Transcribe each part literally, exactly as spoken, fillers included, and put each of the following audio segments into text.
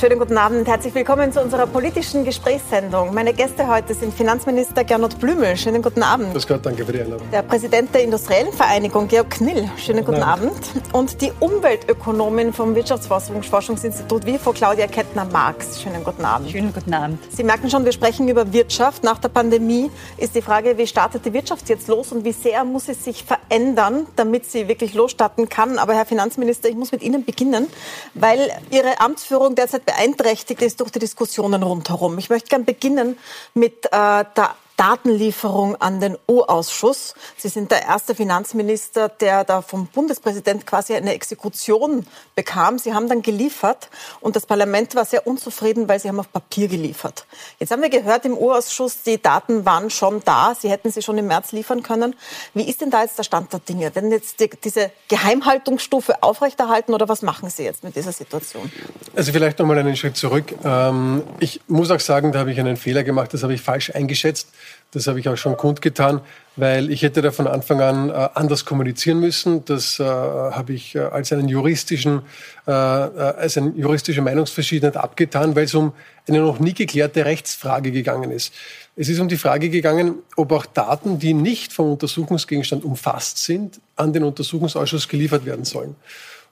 Schönen guten Abend, herzlich willkommen zu unserer politischen Gesprächssendung. Meine Gäste heute sind Finanzminister Gernot Blümel. Schönen guten Abend. Grüß Gott, danke für die Einladung. Der Präsident der Industriellen Vereinigung, Georg Knill. Schönen guten, guten Abend. Abend. Und die Umweltökonomin vom Wirtschaftsforschungsinstitut Wifo, Claudia Kettner-Marx. Schönen guten Abend. Schönen guten Abend. Sie merken schon, wir sprechen über Wirtschaft. Nach der Pandemie ist die Frage, wie startet die Wirtschaft jetzt los und wie sehr muss sie sich verändern, damit sie wirklich losstarten kann. Aber Herr Finanzminister, ich muss mit Ihnen beginnen, weil Ihre Amtsführung derzeit beeinträchtigt ist durch die Diskussionen rundherum. Ich möchte gerne beginnen mit äh, der Datenlieferung an den U-Ausschuss. Sie sind der erste Finanzminister, der da vom Bundespräsident quasi eine Exekution bekam. Sie haben dann geliefert und das Parlament war sehr unzufrieden, weil Sie haben auf Papier geliefert. Jetzt haben wir gehört im U-Ausschuss, die Daten waren schon da. Sie hätten sie schon im März liefern können. Wie ist denn da jetzt der Stand der Dinge? Werden jetzt die, diese Geheimhaltungsstufe aufrechterhalten oder was machen Sie jetzt mit dieser Situation? Also vielleicht nochmal einen Schritt zurück. Ähm, ich muss auch sagen, da habe ich einen Fehler gemacht. Das habe ich falsch eingeschätzt. Das habe ich auch schon kundgetan, weil ich hätte da von Anfang an anders kommunizieren müssen. Das äh, habe ich als, einen juristischen, äh, als eine juristische Meinungsverschiedenheit abgetan, weil es um eine noch nie geklärte Rechtsfrage gegangen ist. Es ist um die Frage gegangen, ob auch Daten, die nicht vom Untersuchungsgegenstand umfasst sind, an den Untersuchungsausschuss geliefert werden sollen.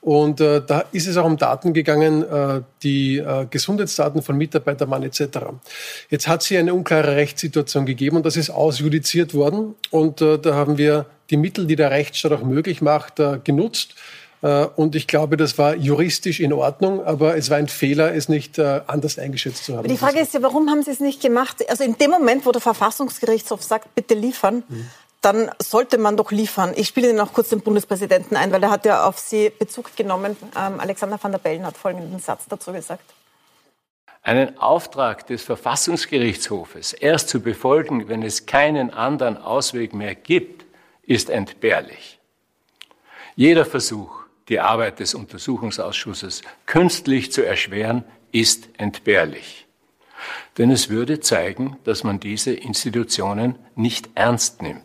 Und äh, da ist es auch um Daten gegangen, äh, die äh, Gesundheitsdaten von Mitarbeitermann et cetera. Jetzt hat es hier eine unklare Rechtssituation gegeben und das ist ausjudiziert worden. Und äh, da haben wir die Mittel, die der Rechtsstaat auch möglich macht, äh, genutzt. Äh, und ich glaube, das war juristisch in Ordnung, aber es war ein Fehler, es nicht äh, anders eingeschätzt zu haben. Die Frage ist ja, warum haben Sie es nicht gemacht? Also in dem Moment, wo der Verfassungsgerichtshof sagt, bitte liefern, mhm. dann sollte man doch liefern. Ich spiele Ihnen auch kurz den Bundespräsidenten ein, weil er hat ja auf Sie Bezug genommen. Ähm, Alexander van der Bellen hat folgenden Satz dazu gesagt. Einen Auftrag des Verfassungsgerichtshofes erst zu befolgen, wenn es keinen anderen Ausweg mehr gibt, ist entbehrlich. Jeder Versuch, die Arbeit des Untersuchungsausschusses künstlich zu erschweren, ist entbehrlich. Denn es würde zeigen, dass man diese Institutionen nicht ernst nimmt.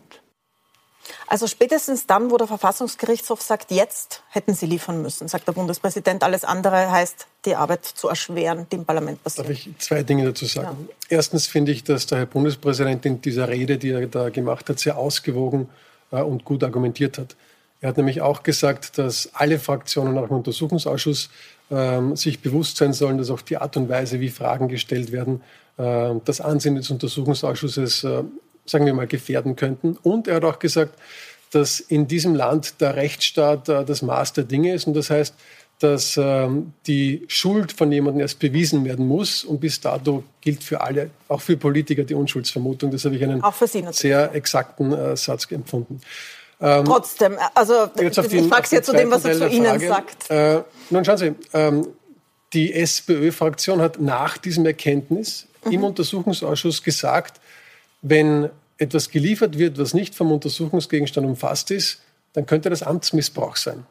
Also spätestens dann, wo der Verfassungsgerichtshof sagt, jetzt hätten Sie liefern müssen, sagt der Bundespräsident. Alles andere heißt, die Arbeit zu erschweren, die im Parlament passiert. Darf ich zwei Dinge dazu sagen? Ja. Erstens finde ich, dass der Herr Bundespräsident in dieser Rede, die er da gemacht hat, sehr ausgewogen und gut argumentiert hat. Er hat nämlich auch gesagt, dass alle Fraktionen auch im Untersuchungsausschuss ähm, sich bewusst sein sollen, dass auch die Art und Weise, wie Fragen gestellt werden, äh, das Ansehen des Untersuchungsausschusses, äh, sagen wir mal, gefährden könnten. Und er hat auch gesagt, dass in diesem Land der Rechtsstaat äh, das Maß der Dinge ist. Und das heißt, dass äh, die Schuld von jemandem erst bewiesen werden muss. Und bis dato gilt für alle, auch für Politiker, die Unschuldsvermutung. Das habe ich einen sehr exakten äh, Satz empfunden. Ähm, Trotzdem, also jetzt auf den, ich frage Sie jetzt zu dem, was er zu Ihnen Frage. sagt. Äh, nun schauen Sie, ähm, die SPÖ-Fraktion hat nach diesem Erkenntnis mhm. im Untersuchungsausschuss gesagt, wenn etwas geliefert wird, was nicht vom Untersuchungsgegenstand umfasst ist, dann könnte das Amtsmissbrauch sein.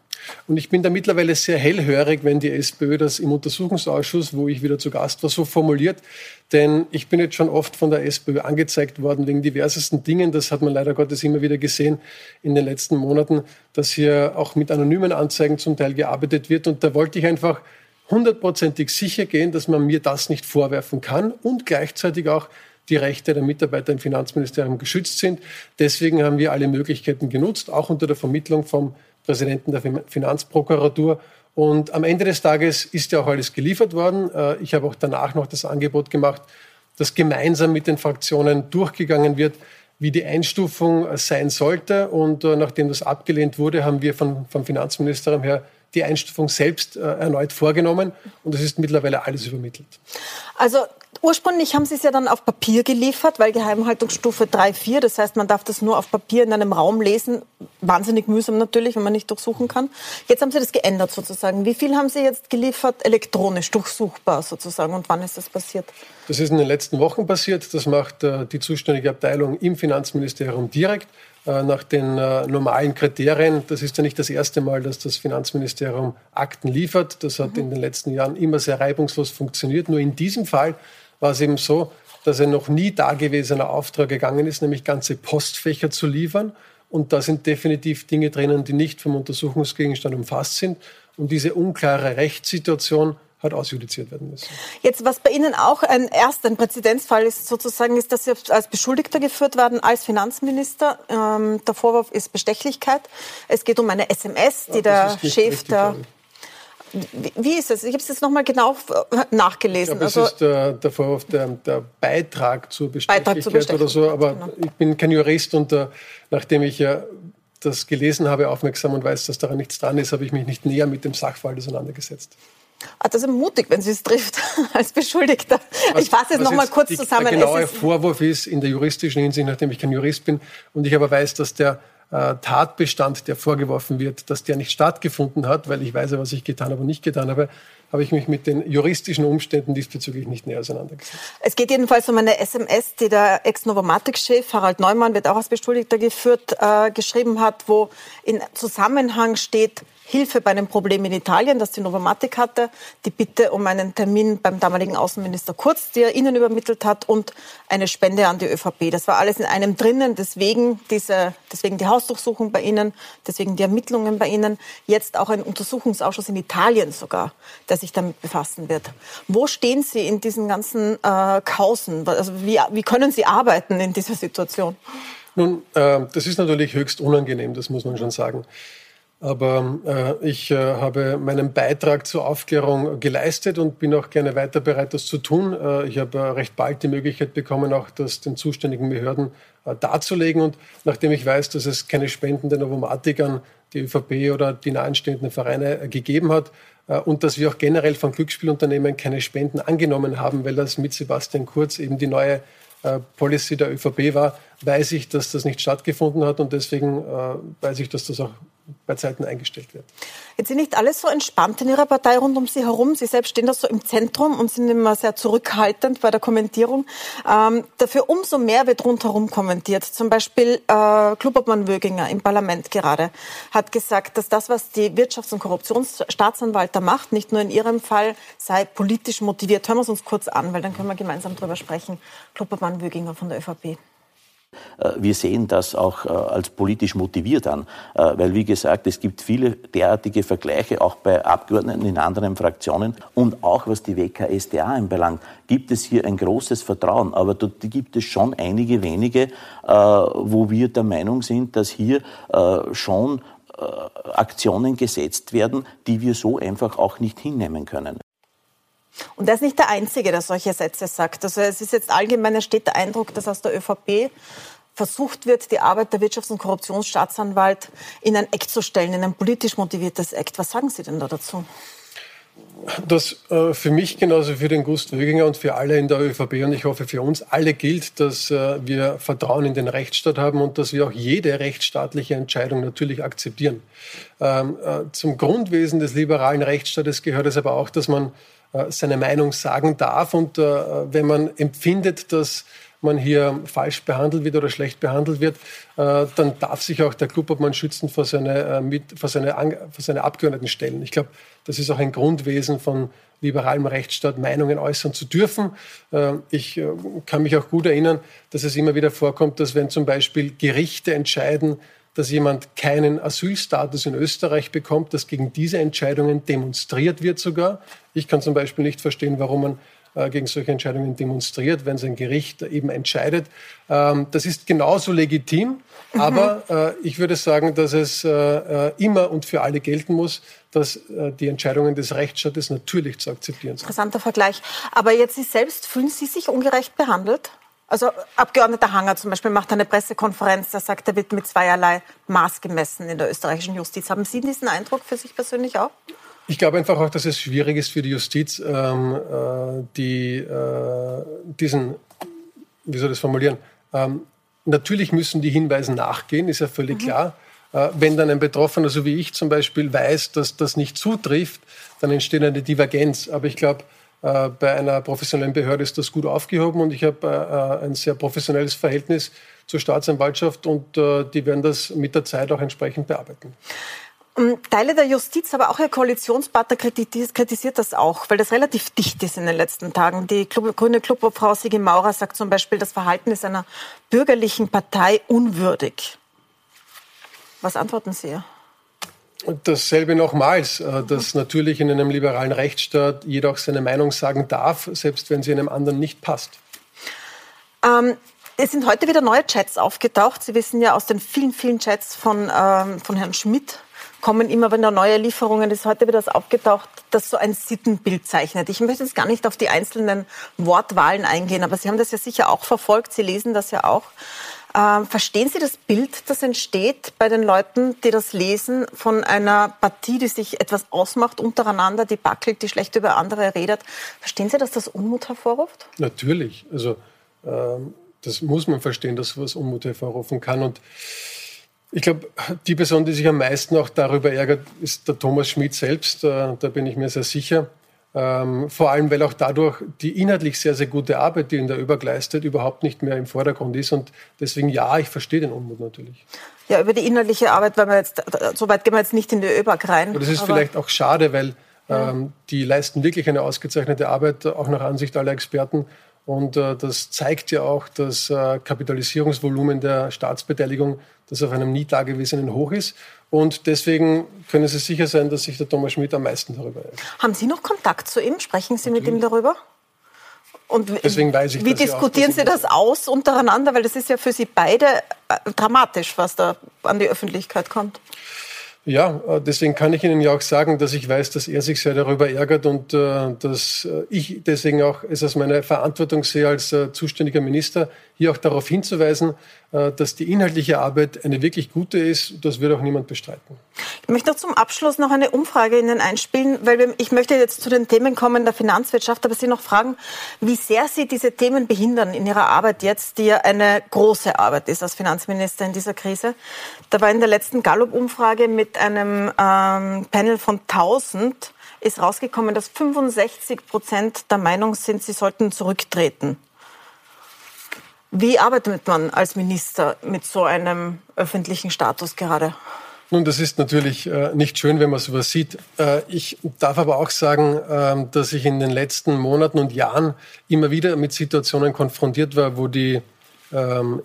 Und ich bin da mittlerweile sehr hellhörig, wenn die SPÖ das im Untersuchungsausschuss, wo ich wieder zu Gast war, so formuliert. Denn ich bin jetzt schon oft von der SPÖ angezeigt worden wegen diversesten Dingen. Das hat man leider Gottes immer wieder gesehen in den letzten Monaten, dass hier auch mit anonymen Anzeigen zum Teil gearbeitet wird. Und da wollte ich einfach hundertprozentig sicher gehen, dass man mir das nicht vorwerfen kann und gleichzeitig auch die Rechte der Mitarbeiter im Finanzministerium geschützt sind. Deswegen haben wir alle Möglichkeiten genutzt, auch unter der Vermittlung vom Präsidenten der Finanzprokuratur. Und am Ende des Tages ist ja auch alles geliefert worden. Ich habe auch danach noch das Angebot gemacht, dass gemeinsam mit den Fraktionen durchgegangen wird, wie die Einstufung sein sollte. Und nachdem das abgelehnt wurde, haben wir von, vom Finanzministerium her die Einstufung selbst äh, erneut vorgenommen und es ist mittlerweile alles übermittelt. Also ursprünglich haben Sie es ja dann auf Papier geliefert, weil Geheimhaltungsstufe drei vier, das heißt, man darf das nur auf Papier in einem Raum lesen, wahnsinnig mühsam natürlich, wenn man nicht durchsuchen kann. Jetzt haben Sie das geändert sozusagen. Wie viel haben Sie jetzt geliefert, elektronisch durchsuchbar sozusagen und wann ist das passiert? Das ist in den letzten Wochen passiert, das macht äh, die zuständige Abteilung im Finanzministerium direkt. Nach den äh, normalen Kriterien, das ist ja nicht das erste Mal, dass das Finanzministerium Akten liefert. Das hat mhm. in den letzten Jahren immer sehr reibungslos funktioniert. Nur in diesem Fall war es eben so, dass ein noch nie dagewesener Auftrag gegangen ist, nämlich ganze Postfächer zu liefern. Und da sind definitiv Dinge drinnen, die nicht vom Untersuchungsgegenstand umfasst sind. Und diese unklare Rechtssituation hat ausjudiziert werden müssen. Jetzt, was bei Ihnen auch ein erster ein Präzedenzfall ist, sozusagen, ist, dass Sie als Beschuldigter geführt werden, als Finanzminister. Ähm, der Vorwurf ist Bestechlichkeit. Es geht um eine S M S, die ja, der Chef der... Wie ist es? Ich habe es jetzt nochmal genau nachgelesen. Ja, das also, ist der, der Vorwurf, der, der Beitrag zur Bestechlichkeit, Beitrag zur Bestechlichkeit oder so. Aber genau. Ich bin kein Jurist und uh, nachdem ich ja uh, das gelesen habe aufmerksam und weiß, dass daran nichts dran ist, habe ich mich nicht näher mit dem Sachverhalt auseinandergesetzt. Ah, das ist mutig, wenn Sie es trifft, als Beschuldigter. Was, ich fasse es nochmal kurz die, zusammen. Der genaue Vorwurf ist in der juristischen Hinsicht, nachdem ich kein Jurist bin und ich aber weiß, dass der äh, Tatbestand, der vorgeworfen wird, dass der nicht stattgefunden hat, weil ich weiß ja, was ich getan habe und nicht getan habe, habe ich mich mit den juristischen Umständen diesbezüglich nicht näher auseinandergesetzt. Es geht jedenfalls um eine S M S, die der Ex-Novomatic-Chef Harald Neumann, wird auch als Beschuldigter geführt, äh, geschrieben hat, wo in Zusammenhang steht, Hilfe bei einem Problem in Italien, das die Novomatic hatte, die Bitte um einen Termin beim damaligen Außenminister Kurz, die er Ihnen übermittelt hat, und eine Spende an die ÖVP. Das war alles in einem drinnen, deswegen, diese, deswegen die Hausdurchsuchung bei Ihnen, deswegen die Ermittlungen bei Ihnen, jetzt auch ein Untersuchungsausschuss in Italien sogar, der sich damit befassen wird. Wo stehen Sie in diesen ganzen äh, Kausen? Also wie, wie können Sie arbeiten in dieser Situation? Nun, äh, das ist natürlich höchst unangenehm, das muss man schon sagen. Aber äh, ich äh, habe meinen Beitrag zur Aufklärung geleistet und bin auch gerne weiter bereit, das zu tun. Äh, ich habe äh, recht bald die Möglichkeit bekommen, auch das den zuständigen Behörden äh, darzulegen. Und nachdem ich weiß, dass es keine Spenden der Novomatic an die ÖVP oder die nahenstehenden Vereine äh, gegeben hat äh, und dass wir auch generell von Glücksspielunternehmen keine Spenden angenommen haben, weil das mit Sebastian Kurz eben die neue äh, Policy der ÖVP war, weiß ich, dass das nicht stattgefunden hat und deswegen äh, weiß ich, dass das auch bei Zeiten eingestellt wird. Jetzt sind nicht alles so entspannt in Ihrer Partei rund um Sie herum. Sie selbst stehen da so im Zentrum und sind immer sehr zurückhaltend bei der Kommentierung. Ähm, dafür umso mehr wird rundherum kommentiert. Zum Beispiel äh, Klubobmann Wöginger im Parlament gerade hat gesagt, dass das, was die Wirtschafts- und Korruptionsstaatsanwalt da macht, nicht nur in Ihrem Fall, sei politisch motiviert. Hören wir es uns kurz an, weil dann können wir gemeinsam drüber sprechen. Klubobmann Wöginger von der ÖVP. Wir sehen das auch als politisch motiviert an, weil, wie gesagt, es gibt viele derartige Vergleiche, auch bei Abgeordneten in anderen Fraktionen. Und auch was die W K S D A anbelangt, gibt es hier ein großes Vertrauen. Aber dort gibt es schon einige wenige, wo wir der Meinung sind, dass hier schon Aktionen gesetzt werden, die wir so einfach auch nicht hinnehmen können. Und er ist nicht der Einzige, der solche Sätze sagt. Also es ist jetzt allgemein entsteht der Eindruck, dass aus der ÖVP versucht wird, die Arbeit der Wirtschafts- und Korruptionsstaatsanwalt in ein Eck zu stellen, in ein politisch motiviertes Eck. Was sagen Sie denn da dazu? Das äh, für mich genauso für den Gust Wöginger und für alle in der ÖVP und ich hoffe für uns alle gilt, dass äh, wir Vertrauen in den Rechtsstaat haben und dass wir auch jede rechtsstaatliche Entscheidung natürlich akzeptieren. Ähm, äh, zum Grundwesen des liberalen Rechtsstaates gehört es aber auch, dass man seine Meinung sagen darf. Und äh, wenn man empfindet, dass man hier falsch behandelt wird oder schlecht behandelt wird, äh, dann darf sich auch der Klubobmann schützen vor seine, äh, mit, vor seine, vor seine Abgeordneten stellen. Ich glaube, das ist auch ein Grundwesen von liberalem Rechtsstaat, Meinungen äußern zu dürfen. Äh, ich äh, kann mich auch gut erinnern, dass es immer wieder vorkommt, dass wenn zum Beispiel Gerichte entscheiden, dass jemand keinen Asylstatus in Österreich bekommt, dass gegen diese Entscheidungen demonstriert wird sogar. Ich kann zum Beispiel nicht verstehen, warum man äh, gegen solche Entscheidungen demonstriert, wenn es ein Gericht eben entscheidet. Ähm, das ist genauso legitim, mhm. aber äh, ich würde sagen, dass es äh, immer und für alle gelten muss, dass äh, die Entscheidungen des Rechtsstaates natürlich zu akzeptieren sind. Interessanter Vergleich. Aber jetzt Sie selbst, fühlen Sie sich ungerecht behandelt? Also Abgeordneter Hanger zum Beispiel macht eine Pressekonferenz, der sagt, er wird mit zweierlei Maß gemessen in der österreichischen Justiz. Haben Sie diesen Eindruck für sich persönlich auch? Ich glaube einfach auch, dass es schwierig ist für die Justiz, ähm, äh, die, äh, diesen, wie soll ich das formulieren, ähm, natürlich müssen die Hinweisen nachgehen, ist ja völlig mhm. klar. Äh, wenn dann ein Betroffener, so wie ich zum Beispiel, weiß, dass das nicht zutrifft, dann entsteht eine Divergenz. Aber ich glaube, bei einer professionellen Behörde ist das gut aufgehoben und ich habe äh, ein sehr professionelles Verhältnis zur Staatsanwaltschaft und äh, die werden das mit der Zeit auch entsprechend bearbeiten. Teile der Justiz, aber auch Ihr Koalitionspartner kritisiert das auch, weil das relativ dicht ist in den letzten Tagen. Die grüne Klubobfrau Sigi Maurer sagt zum Beispiel, das Verhalten ist einer bürgerlichen Partei unwürdig. Was antworten Sie ihr? Und dasselbe nochmals, dass natürlich in einem liberalen Rechtsstaat jeder auch seine Meinung sagen darf, selbst wenn sie einem anderen nicht passt. Ähm, es sind heute wieder neue Chats aufgetaucht. Sie wissen ja, aus den vielen, vielen Chats von, ähm, von Herrn Schmidt kommen immer wieder neue Lieferungen. Es ist heute wieder das aufgetaucht, das so ein Sittenbild zeichnet. Ich möchte jetzt gar nicht auf die einzelnen Wortwahlen eingehen, aber Sie haben das ja sicher auch verfolgt. Sie lesen das ja auch. Ähm, verstehen Sie das Bild, das entsteht bei den Leuten, die das lesen, von einer Partie, die sich etwas ausmacht untereinander, die backelt, die schlecht über andere redet? Verstehen Sie, dass das Unmut hervorruft? Natürlich. Also ähm, das muss man verstehen, dass was Unmut hervorrufen kann. Und ich glaube, die Person, die sich am meisten auch darüber ärgert, ist der Thomas Schmidt selbst. Äh, da bin ich mir sehr sicher. Ähm, vor allem, weil auch dadurch die inhaltlich sehr, sehr gute Arbeit, die ihn da überleistet, überhaupt nicht mehr im Vordergrund ist. Und deswegen, ja, ich verstehe den Unmut natürlich. Ja, über die inhaltliche Arbeit, weil wir jetzt, so weit gehen wir jetzt nicht in die ÖBAG rein. Aber das ist aber vielleicht auch schade, weil ähm, die leisten wirklich eine ausgezeichnete Arbeit, auch nach Ansicht aller Experten. Und äh, das zeigt ja auch das äh, Kapitalisierungsvolumen der Staatsbeteiligung, das auf einem nie dagewesenen Hoch ist. Und deswegen können Sie sicher sein, dass sich der Thomas Schmidt am meisten darüber ärgert. Haben Sie noch Kontakt zu ihm? Sprechen Sie Natürlich. Mit ihm darüber? Und deswegen weiß ich, wie diskutieren Sie das aus untereinander? Weil das ist ja für Sie beide dramatisch, was da an die Öffentlichkeit kommt. Ja, deswegen kann ich Ihnen ja auch sagen, dass ich weiß, dass er sich sehr darüber ärgert und äh, dass ich deswegen auch es als meine Verantwortung sehe, als äh, zuständiger Minister, hier auch darauf hinzuweisen, äh, dass die inhaltliche Arbeit eine wirklich gute ist. Das wird auch niemand bestreiten. Ich möchte noch zum Abschluss noch eine Umfrage Ihnen einspielen, weil wir, ich möchte jetzt zu den Themen kommen der Finanzwirtschaft, aber Sie noch fragen, wie sehr Sie diese Themen behindern in Ihrer Arbeit jetzt, die ja eine große Arbeit ist als Finanzminister in dieser Krise. Da war in der letzten Gallup-Umfrage mit Mit einem ähm, Panel von tausend ist rausgekommen, dass fünfundsechzig Prozent der Meinung sind, sie sollten zurücktreten. Wie arbeitet man als Minister mit so einem öffentlichen Status gerade? Nun, das ist natürlich äh, nicht schön, wenn man sowas sieht. Äh, ich darf aber auch sagen, äh, dass ich in den letzten Monaten und Jahren immer wieder mit Situationen konfrontiert war, wo die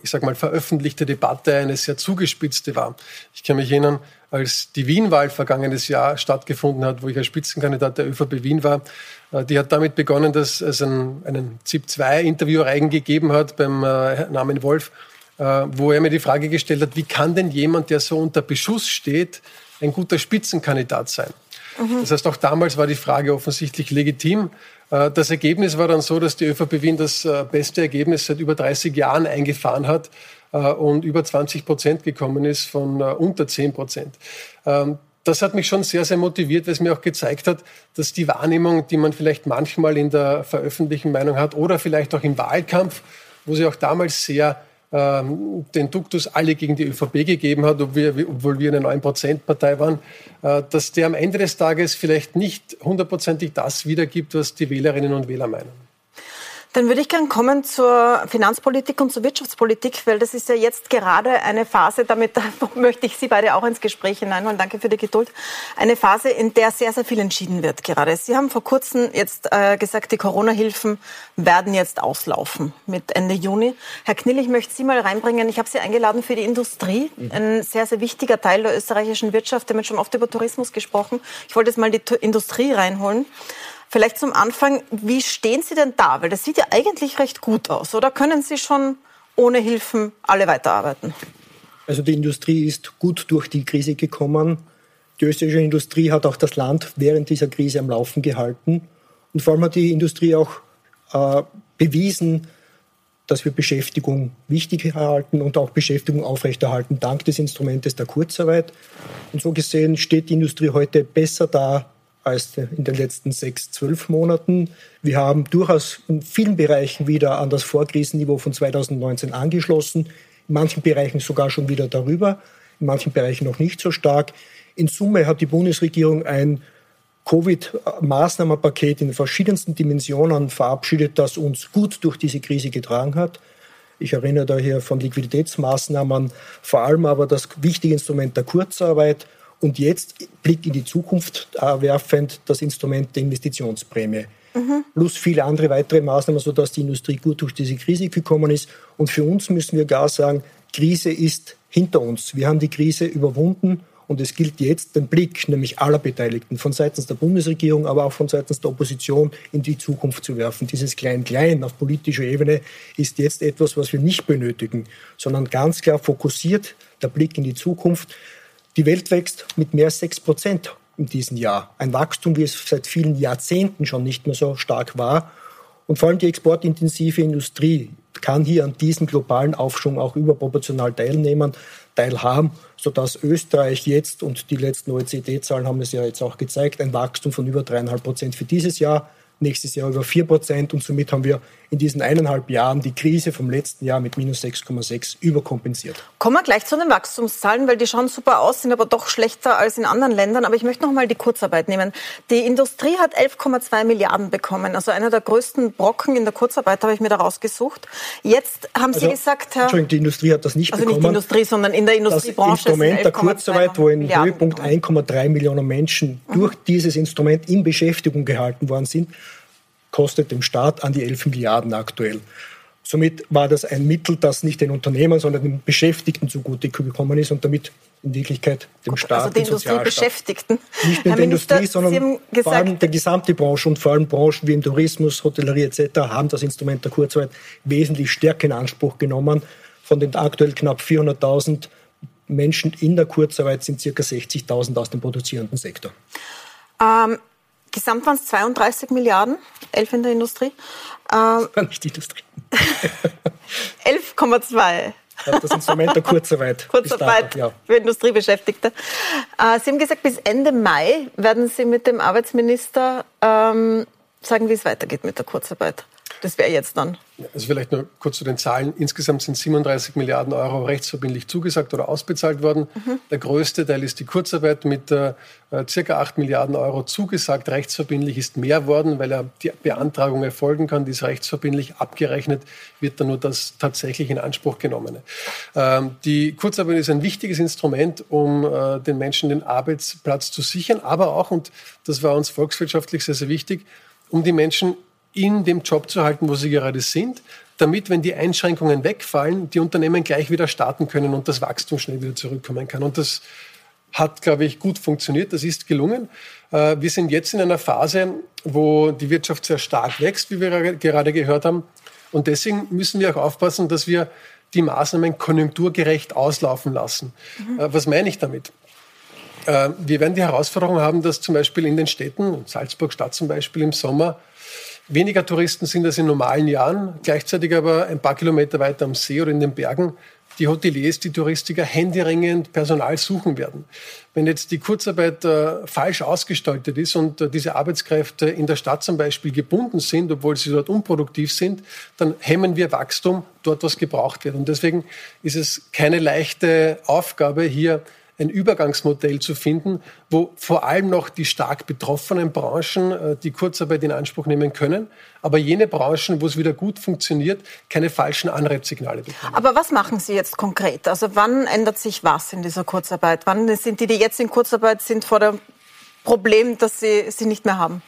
ich sag mal, veröffentlichte Debatte eine sehr zugespitzte war. Ich kann mich erinnern, als die Wien-Wahl vergangenes Jahr stattgefunden hat, wo ich als Spitzenkandidat der ÖVP Wien war, die hat damit begonnen, dass es einen, einen ZIP zwei Interview gegeben hat beim Herrn Armin Wolf, wo er mir die Frage gestellt hat, wie kann denn jemand, der so unter Beschuss steht, ein guter Spitzenkandidat sein? Mhm. Das heißt, auch damals war die Frage offensichtlich legitim. Das Ergebnis war dann so, dass die ÖVP Wien das beste Ergebnis seit über dreißig Jahren eingefahren hat und über zwanzig Prozent gekommen ist von unter zehn Prozent. Das hat mich schon sehr, sehr motiviert, weil es mir auch gezeigt hat, dass die Wahrnehmung, die man vielleicht manchmal in der veröffentlichten Meinung hat oder vielleicht auch im Wahlkampf, wo sie auch damals sehr den Duktus alle gegen die ÖVP gegeben hat, obwohl wir eine neun Prozent Partei waren, dass der am Ende des Tages vielleicht nicht hundertprozentig das wiedergibt, was die Wählerinnen und Wähler meinen. Dann würde ich gerne kommen zur Finanzpolitik und zur Wirtschaftspolitik, weil das ist ja jetzt gerade eine Phase, damit möchte ich Sie beide auch ins Gespräch hineinholen, danke für die Geduld, eine Phase, in der sehr, sehr viel entschieden wird gerade. Sie haben vor kurzem jetzt äh, gesagt, die Corona-Hilfen werden jetzt auslaufen mit Ende Juni. Herr Knill, ich möchte Sie mal reinbringen, ich habe Sie eingeladen für die Industrie, ein sehr, sehr wichtiger Teil der österreichischen Wirtschaft, wir haben schon oft über Tourismus gesprochen. Ich wollte jetzt mal die Industrie reinholen. Vielleicht zum Anfang, wie stehen Sie denn da? Weil das sieht ja eigentlich recht gut aus, oder können Sie schon ohne Hilfen alle weiterarbeiten? Also die Industrie ist gut durch die Krise gekommen. Die österreichische Industrie hat auch das Land während dieser Krise am Laufen gehalten. Und vor allem hat die Industrie auch äh, bewiesen, dass wir Beschäftigung wichtig erhalten und auch Beschäftigung aufrechterhalten, dank des Instrumentes der Kurzarbeit. Und so gesehen steht die Industrie heute besser da, als in den letzten sechs, zwölf Monaten. Wir haben durchaus in vielen Bereichen wieder an das Vorkrisenniveau von zweitausendneunzehn angeschlossen, in manchen Bereichen sogar schon wieder darüber, in manchen Bereichen noch nicht so stark. In Summe hat die Bundesregierung ein Covid-Maßnahmenpaket in verschiedensten Dimensionen verabschiedet, das uns gut durch diese Krise getragen hat. Ich erinnere daher von Liquiditätsmaßnahmen, vor allem aber das wichtige Instrument der Kurzarbeit, und jetzt, Blick in die Zukunft äh, werfend, das Instrument der Investitionsprämie. Mhm. Plus viele andere weitere Maßnahmen, sodass die Industrie gut durch diese Krise gekommen ist. Und für uns müssen wir gar sagen, Krise ist hinter uns. Wir haben die Krise überwunden Und es gilt jetzt, den Blick, nämlich aller Beteiligten, von seitens der Bundesregierung, aber auch von seitens der Opposition in die Zukunft zu werfen. Dieses Klein-Klein auf politischer Ebene ist jetzt etwas, was wir nicht benötigen, sondern ganz klar fokussiert der Blick in die Zukunft. Die Welt wächst mit mehr als sechs Prozent in diesem Jahr. Ein Wachstum, wie es seit vielen Jahrzehnten schon nicht mehr so stark war. Und vor allem die exportintensive Industrie kann hier an diesem globalen Aufschwung auch überproportional teilnehmen, teilhaben, sodass Österreich jetzt, und die letzten O E C D-Zahlen haben es ja jetzt auch gezeigt, ein Wachstum von über drei Komma fünf Prozent für dieses Jahr, nächstes Jahr über vier Prozent, und somit haben wir in diesen eineinhalb Jahren die Krise vom letzten Jahr mit minus sechs Komma sechs überkompensiert. Kommen wir gleich zu den Wachstumszahlen, weil die schauen super aus, sind aber doch schlechter als in anderen Ländern. Aber ich möchte noch mal die Kurzarbeit nehmen. Die Industrie hat elf Komma zwei Milliarden bekommen, also einer der größten Brocken in der Kurzarbeit, habe ich mir da rausgesucht. Jetzt haben Sie also, gesagt, Herr... Entschuldigung, die Industrie hat das nicht also bekommen. Also nicht die Industrie, sondern in der Industriebranche. Das Instrument der Kurzarbeit, wo im Höhepunkt eins Komma drei Millionen Menschen mhm. durch dieses Instrument in Beschäftigung gehalten worden sind, kostet dem Staat an die elf Milliarden aktuell. Somit war das ein Mittel, das nicht den Unternehmen, sondern den Beschäftigten zugute gekommen ist und damit in Wirklichkeit dem Gut, Staat, also den Industriebeschäftigten. Nicht nur der Industrie, sondern vor allem der gesamte Branche, und vor allem Branchen wie im Tourismus, Hotellerie et cetera haben das Instrument der Kurzarbeit wesentlich stärker in Anspruch genommen. Von den aktuell knapp vierhunderttausend Menschen in der Kurzarbeit sind ca. sechzigtausend aus dem produzierenden Sektor. Ähm. Gesamt waren es zweiunddreißig Milliarden, elf in der Industrie. Ähm, nicht die Industrie. elf Komma zwei. Das Instrument der Kurzarbeit. Kurzarbeit ja. für Industriebeschäftigte. Äh, Sie haben gesagt, bis Ende Mai werden Sie mit dem Arbeitsminister ähm, sagen, wie es weitergeht mit der Kurzarbeit. Das wäre jetzt dann. Also vielleicht nur kurz zu den Zahlen. Insgesamt sind siebenunddreißig Milliarden Euro rechtsverbindlich zugesagt oder ausbezahlt worden. Mhm. Der größte Teil ist die Kurzarbeit mit äh, circa acht Milliarden Euro zugesagt. Rechtsverbindlich ist mehr worden, weil ja die Beantragung erfolgen kann. Die ist rechtsverbindlich abgerechnet, wird dann nur das tatsächlich in Anspruch genommene. Ähm, die Kurzarbeit ist ein wichtiges Instrument, um äh, den Menschen den Arbeitsplatz zu sichern, aber auch, und das war uns volkswirtschaftlich sehr, sehr wichtig, um die Menschen in dem Job zu halten, wo sie gerade sind, damit, wenn die Einschränkungen wegfallen, die Unternehmen gleich wieder starten können und das Wachstum schnell wieder zurückkommen kann. Und das hat, glaube ich, gut funktioniert. Das ist gelungen. Wir sind jetzt in einer Phase, wo die Wirtschaft sehr stark wächst, wie wir gerade gehört haben. Und deswegen müssen wir auch aufpassen, dass wir die Maßnahmen konjunkturgerecht auslaufen lassen. Mhm. Was meine ich damit? Wir werden die Herausforderung haben, dass zum Beispiel in den Städten, Salzburg-Stadt zum Beispiel im Sommer, weniger Touristen sind als in normalen Jahren, gleichzeitig aber ein paar Kilometer weiter am See oder in den Bergen die Hoteliers, die Touristiker händeringend Personal suchen werden. Wenn jetzt die Kurzarbeit äh, falsch ausgestaltet ist und äh, diese Arbeitskräfte in der Stadt zum Beispiel gebunden sind, obwohl sie dort unproduktiv sind, dann hemmen wir Wachstum dort, was gebraucht wird. Und deswegen ist es keine leichte Aufgabe, hier ein Übergangsmodell zu finden, wo vor allem noch die stark betroffenen Branchen äh, die Kurzarbeit in Anspruch nehmen können, aber jene Branchen, wo es wieder gut funktioniert, keine falschen Anreizsignale bekommen. Aber was machen Sie jetzt konkret? Also wann ändert sich was in dieser Kurzarbeit? Wann sind die, die jetzt in Kurzarbeit sind, vor dem Problem, dass sie sie nicht mehr haben?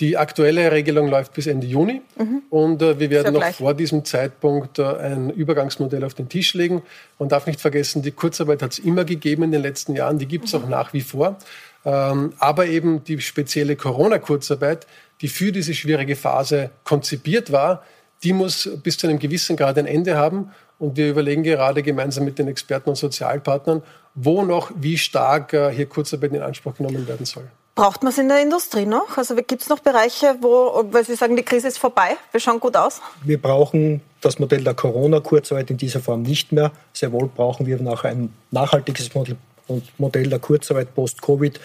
Die aktuelle Regelung läuft bis Ende Juni mhm. und äh, wir werden noch vor diesem Zeitpunkt äh, ein Übergangsmodell auf den Tisch legen. Man darf nicht vergessen, die Kurzarbeit hat es immer gegeben in den letzten Jahren, die gibt es mhm. auch nach wie vor. Ähm, aber eben die spezielle Corona-Kurzarbeit, die für diese schwierige Phase konzipiert war, die muss bis zu einem gewissen Grad ein Ende haben. Und wir überlegen gerade gemeinsam mit den Experten und Sozialpartnern, wo noch wie stark äh, hier Kurzarbeit in Anspruch genommen werden soll. Braucht man es in der Industrie noch? Also gibt es noch Bereiche, wo, weil Sie sagen, die Krise ist vorbei, wir schauen gut aus? Wir brauchen das Modell der Corona-Kurzarbeit in dieser Form nicht mehr. Sehr wohl brauchen wir nach ein nachhaltiges Modell der Kurzarbeit post-Covid,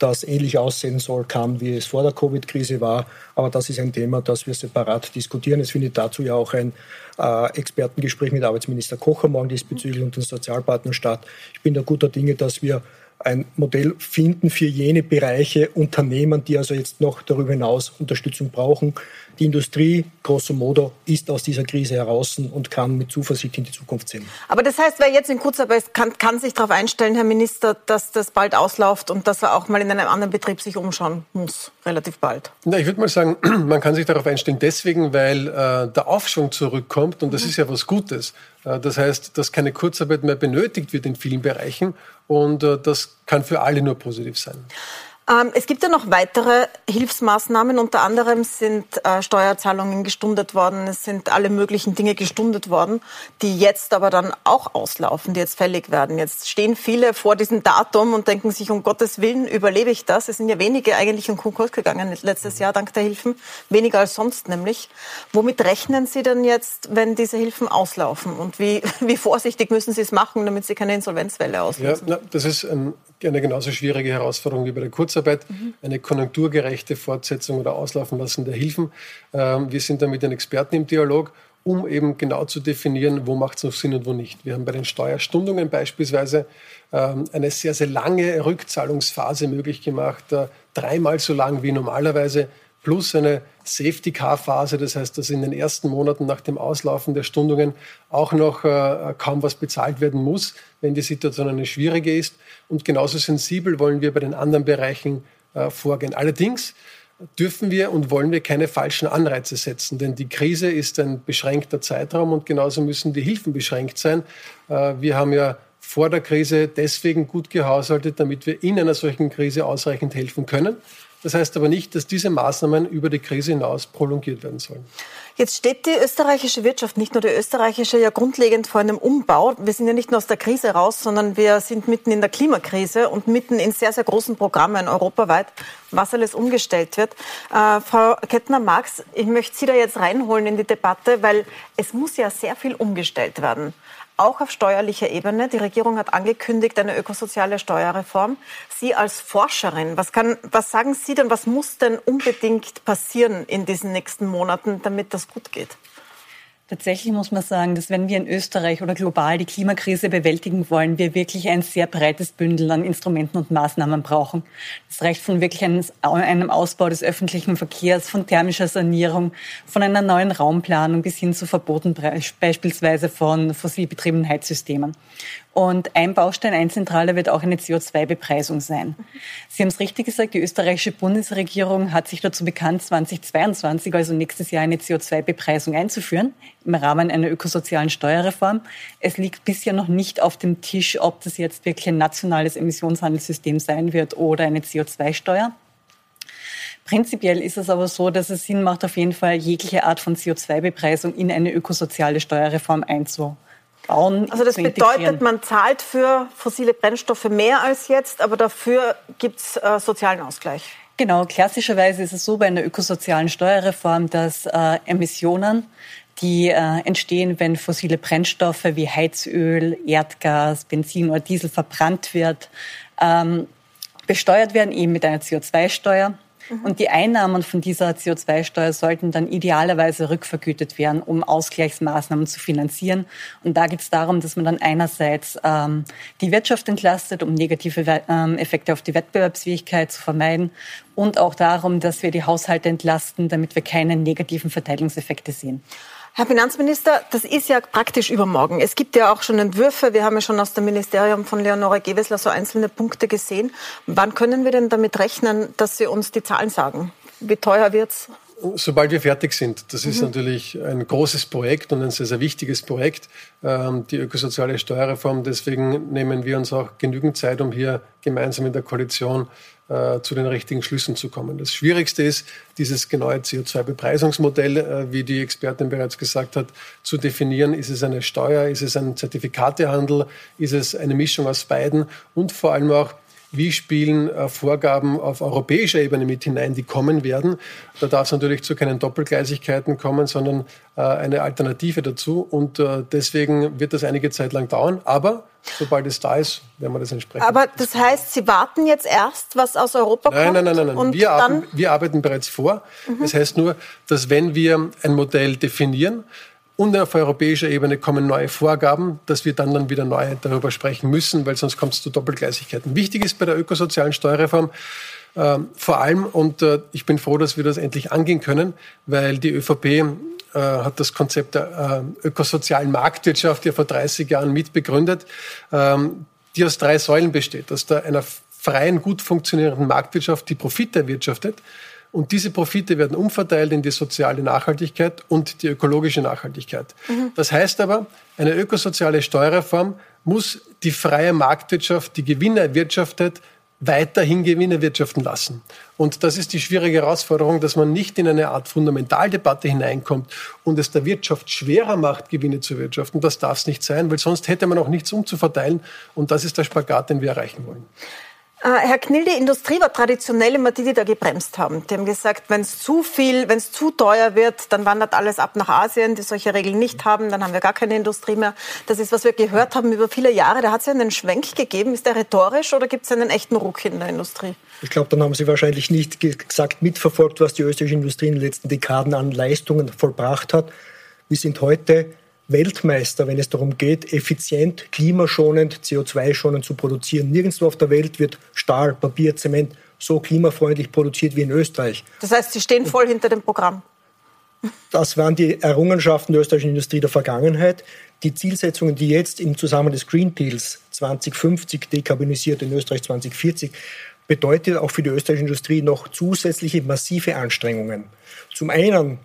das ähnlich aussehen soll, kann, wie es vor der Covid-Krise war. Aber das ist ein Thema, das wir separat diskutieren. Es findet dazu ja auch ein äh, Expertengespräch mit Arbeitsminister Kocher morgen diesbezüglich und den Sozialpartnern statt. Ich bin da guter Dinge, dass wir ein Modell finden für jene Bereiche, Unternehmen, die also jetzt noch darüber hinaus Unterstützung brauchen. Die Industrie, grosso modo, ist aus dieser Krise heraus und kann mit Zuversicht in die Zukunft sehen. Aber das heißt, wer jetzt in Kurzarbeit ist, kann, kann sich darauf einstellen, Herr Minister, dass das bald ausläuft und dass er auch mal in einem anderen Betrieb sich umschauen muss, relativ bald? Na, ich würde mal sagen, man kann sich darauf einstellen deswegen, weil äh, der Aufschwung zurückkommt und das mhm. ist ja was Gutes. Das heißt, dass keine Kurzarbeit mehr benötigt wird in vielen Bereichen und das kann für alle nur positiv sein. Es gibt ja noch weitere Hilfsmaßnahmen. Unter anderem sind Steuerzahlungen gestundet worden. Es sind alle möglichen Dinge gestundet worden, die jetzt aber dann auch auslaufen, die jetzt fällig werden. Jetzt stehen viele vor diesem Datum und denken sich, um Gottes Willen, überlebe ich das? Es sind ja wenige eigentlich in Konkurs gegangen letztes Jahr, dank der Hilfen. Weniger als sonst nämlich. Womit rechnen Sie denn jetzt, wenn diese Hilfen auslaufen? Und wie, wie vorsichtig müssen Sie es machen, damit Sie keine Insolvenzwelle auslösen? Ja, das ist ein eine genauso schwierige Herausforderung wie bei der Kurzarbeit, mhm. eine konjunkturgerechte Fortsetzung oder Auslaufen lassen der Hilfen. Wir sind da mit den Experten im Dialog, um eben genau zu definieren, wo macht es noch Sinn und wo nicht. Wir haben bei den Steuerstundungen beispielsweise eine sehr, sehr lange Rückzahlungsphase möglich gemacht, dreimal so lang wie normalerweise, plus eine Safety-Car-Phase, das heißt, dass in den ersten Monaten nach dem Auslaufen der Stundungen auch noch äh, kaum was bezahlt werden muss, wenn die Situation eine schwierige ist. Und genauso sensibel wollen wir bei den anderen Bereichen äh, vorgehen. Allerdings dürfen wir und wollen wir keine falschen Anreize setzen, denn die Krise ist ein beschränkter Zeitraum und genauso müssen die Hilfen beschränkt sein. Äh, wir haben ja vor der Krise deswegen gut gehaushaltet, damit wir in einer solchen Krise ausreichend helfen können. Das heißt aber nicht, dass diese Maßnahmen über die Krise hinaus prolongiert werden sollen. Jetzt steht die österreichische Wirtschaft, nicht nur die österreichische, ja grundlegend vor einem Umbau. Wir sind ja nicht nur aus der Krise raus, sondern wir sind mitten in der Klimakrise und mitten in sehr, sehr großen Programmen europaweit, was alles umgestellt wird. Äh, Frau Kettner-Marx, ich möchte Sie da jetzt reinholen in die Debatte, weil es muss ja sehr viel umgestellt werden. Auch auf steuerlicher Ebene. Die Regierung hat angekündigt, eine ökosoziale Steuerreform. Sie als Forscherin, was, kann, was sagen Sie denn, was muss denn unbedingt passieren in diesen nächsten Monaten, damit das gut geht? Tatsächlich muss man sagen, dass wenn wir in Österreich oder global die Klimakrise bewältigen wollen, wir wirklich ein sehr breites Bündel an Instrumenten und Maßnahmen brauchen. Das reicht von wirklich einem Ausbau des öffentlichen Verkehrs, von thermischer Sanierung, von einer neuen Raumplanung bis hin zu Verboten beispielsweise von fossilbetriebenen Heizsystemen. Und ein Baustein, ein zentraler wird auch eine C O zwei Bepreisung sein. Sie haben es richtig gesagt, die österreichische Bundesregierung hat sich dazu bekannt, zweitausendzweiundzwanzig, also nächstes Jahr, eine C O zwei Bepreisung einzuführen im Rahmen einer ökosozialen Steuerreform. Es liegt bisher noch nicht auf dem Tisch, ob das jetzt wirklich ein nationales Emissionshandelssystem sein wird oder eine C O zwei Steuer. Prinzipiell ist es aber so, dass es Sinn macht, auf jeden Fall jegliche Art von C O zwei Bepreisung in eine ökosoziale Steuerreform einzuführen. Bauen, also das bedeutet, man zahlt für fossile Brennstoffe mehr als jetzt, aber dafür gibt es äh, sozialen Ausgleich. Genau, klassischerweise ist es so bei einer ökosozialen Steuerreform, dass äh, Emissionen, die äh, entstehen, wenn fossile Brennstoffe wie Heizöl, Erdgas, Benzin oder Diesel verbrannt wird, ähm, besteuert werden, eben mit einer C O zwei Steuer. Und die Einnahmen von dieser C O zwei Steuer sollten dann idealerweise rückvergütet werden, um Ausgleichsmaßnahmen zu finanzieren. Und da geht es darum, dass man dann einerseits ähm, die Wirtschaft entlastet, um negative ähm, Effekte auf die Wettbewerbsfähigkeit zu vermeiden. Und auch darum, dass wir die Haushalte entlasten, damit wir keine negativen Verteilungseffekte sehen. Herr Finanzminister, das ist ja praktisch übermorgen. Es gibt ja auch schon Entwürfe. Wir haben ja schon aus dem Ministerium von Leonore Gewessler so einzelne Punkte gesehen. Wann können wir denn damit rechnen, dass Sie uns die Zahlen sagen? Wie teuer wird's? Sobald wir fertig sind. Das mhm. ist natürlich ein großes Projekt und ein sehr, sehr wichtiges Projekt, die ökosoziale Steuerreform. Deswegen nehmen wir uns auch genügend Zeit, um hier gemeinsam in der Koalition zu den richtigen Schlüssen zu kommen. Das Schwierigste ist, dieses genaue C O zwei Bepreisungsmodell, wie die Expertin bereits gesagt hat, zu definieren. Ist es eine Steuer? Ist es ein Zertifikatehandel? Ist es eine Mischung aus beiden? Und vor allem auch, wie spielen Vorgaben auf europäischer Ebene mit hinein, die kommen werden? Da darf es natürlich zu keinen Doppelgleisigkeiten kommen, sondern eine Alternative dazu. Und deswegen wird das einige Zeit lang dauern. Aber sobald es da ist, werden wir das entsprechend. Aber das heißt, Sie warten jetzt erst, was aus Europa kommt? Nein, nein, nein, nein, nein. Wir, arbeiten, wir arbeiten bereits vor. Mhm. Das heißt nur, dass wenn wir ein Modell definieren, und auf europäischer Ebene kommen neue Vorgaben, dass wir dann, dann wieder neu darüber sprechen müssen, weil sonst kommt es zu Doppelgleisigkeiten. Wichtig ist bei der ökosozialen Steuerreform äh, vor allem, und äh, ich bin froh, dass wir das endlich angehen können, weil die ÖVP äh, hat das Konzept der äh, ökosozialen Marktwirtschaft ja vor dreißig Jahren mitbegründet, äh, die aus drei Säulen besteht. Aus der, einer freien, gut funktionierenden Marktwirtschaft, die Profit erwirtschaftet, Und diese Profite werden umverteilt in die soziale Nachhaltigkeit und die ökologische Nachhaltigkeit. Mhm. Das heißt aber, eine ökosoziale Steuerreform muss die freie Marktwirtschaft, die Gewinne erwirtschaftet, weiterhin Gewinne erwirtschaften lassen. Und das ist die schwierige Herausforderung, dass man nicht in eine Art Fundamentaldebatte hineinkommt und es der Wirtschaft schwerer macht, Gewinne zu wirtschaften. Das darf es nicht sein, weil sonst hätte man auch nichts umzuverteilen. Und das ist der Spagat, den wir erreichen wollen. Herr Knill, die Industrie war traditionell immer die, die da gebremst haben. Die haben gesagt, wenn es zu viel, wenn es zu teuer wird, dann wandert alles ab nach Asien, die solche Regeln nicht haben, dann haben wir gar keine Industrie mehr. Das ist, was wir gehört haben über viele Jahre. Da hat es ja einen Schwenk gegeben. Ist der rhetorisch oder gibt es einen echten Ruck in der Industrie? Ich glaube, dann haben Sie wahrscheinlich nicht gesagt mitverfolgt, was die österreichische Industrie in den letzten Dekaden an Leistungen vollbracht hat. Wir sind heute Weltmeister, wenn es darum geht, effizient, klimaschonend, C O zwei schonend zu produzieren. Nirgendwo auf der Welt wird Stahl, Papier, Zement so klimafreundlich produziert wie in Österreich. Das heißt, Sie stehen voll hinter dem Programm. Das waren die Errungenschaften der österreichischen Industrie der Vergangenheit. Die Zielsetzungen, die jetzt im Zusammenhang des Green Deals zwanzig fünfzig dekarbonisiert in Österreich zwanzig vierzig, bedeutet auch für die österreichische Industrie noch zusätzliche massive Anstrengungen. Zum einen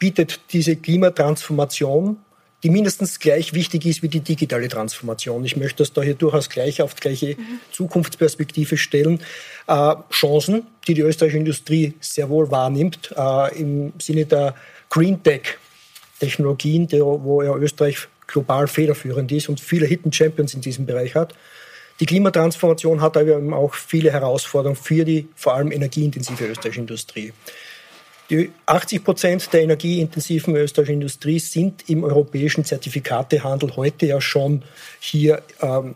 bietet diese Klimatransformation, die mindestens gleich wichtig ist wie die digitale Transformation. Ich möchte das da hier durchaus gleich auf die gleiche mhm. Zukunftsperspektive stellen. Äh, Chancen, die die österreichische Industrie sehr wohl wahrnimmt, äh, im Sinne der Green Tech-Technologien, der, wo ja Österreich global federführend ist und viele Hidden Champions in diesem Bereich hat. Die Klimatransformation hat aber eben auch viele Herausforderungen für die vor allem energieintensive österreichische Industrie. Die achtzig Prozent der energieintensiven österreichischen Industrie sind im europäischen Zertifikatehandel heute ja schon hier ähm,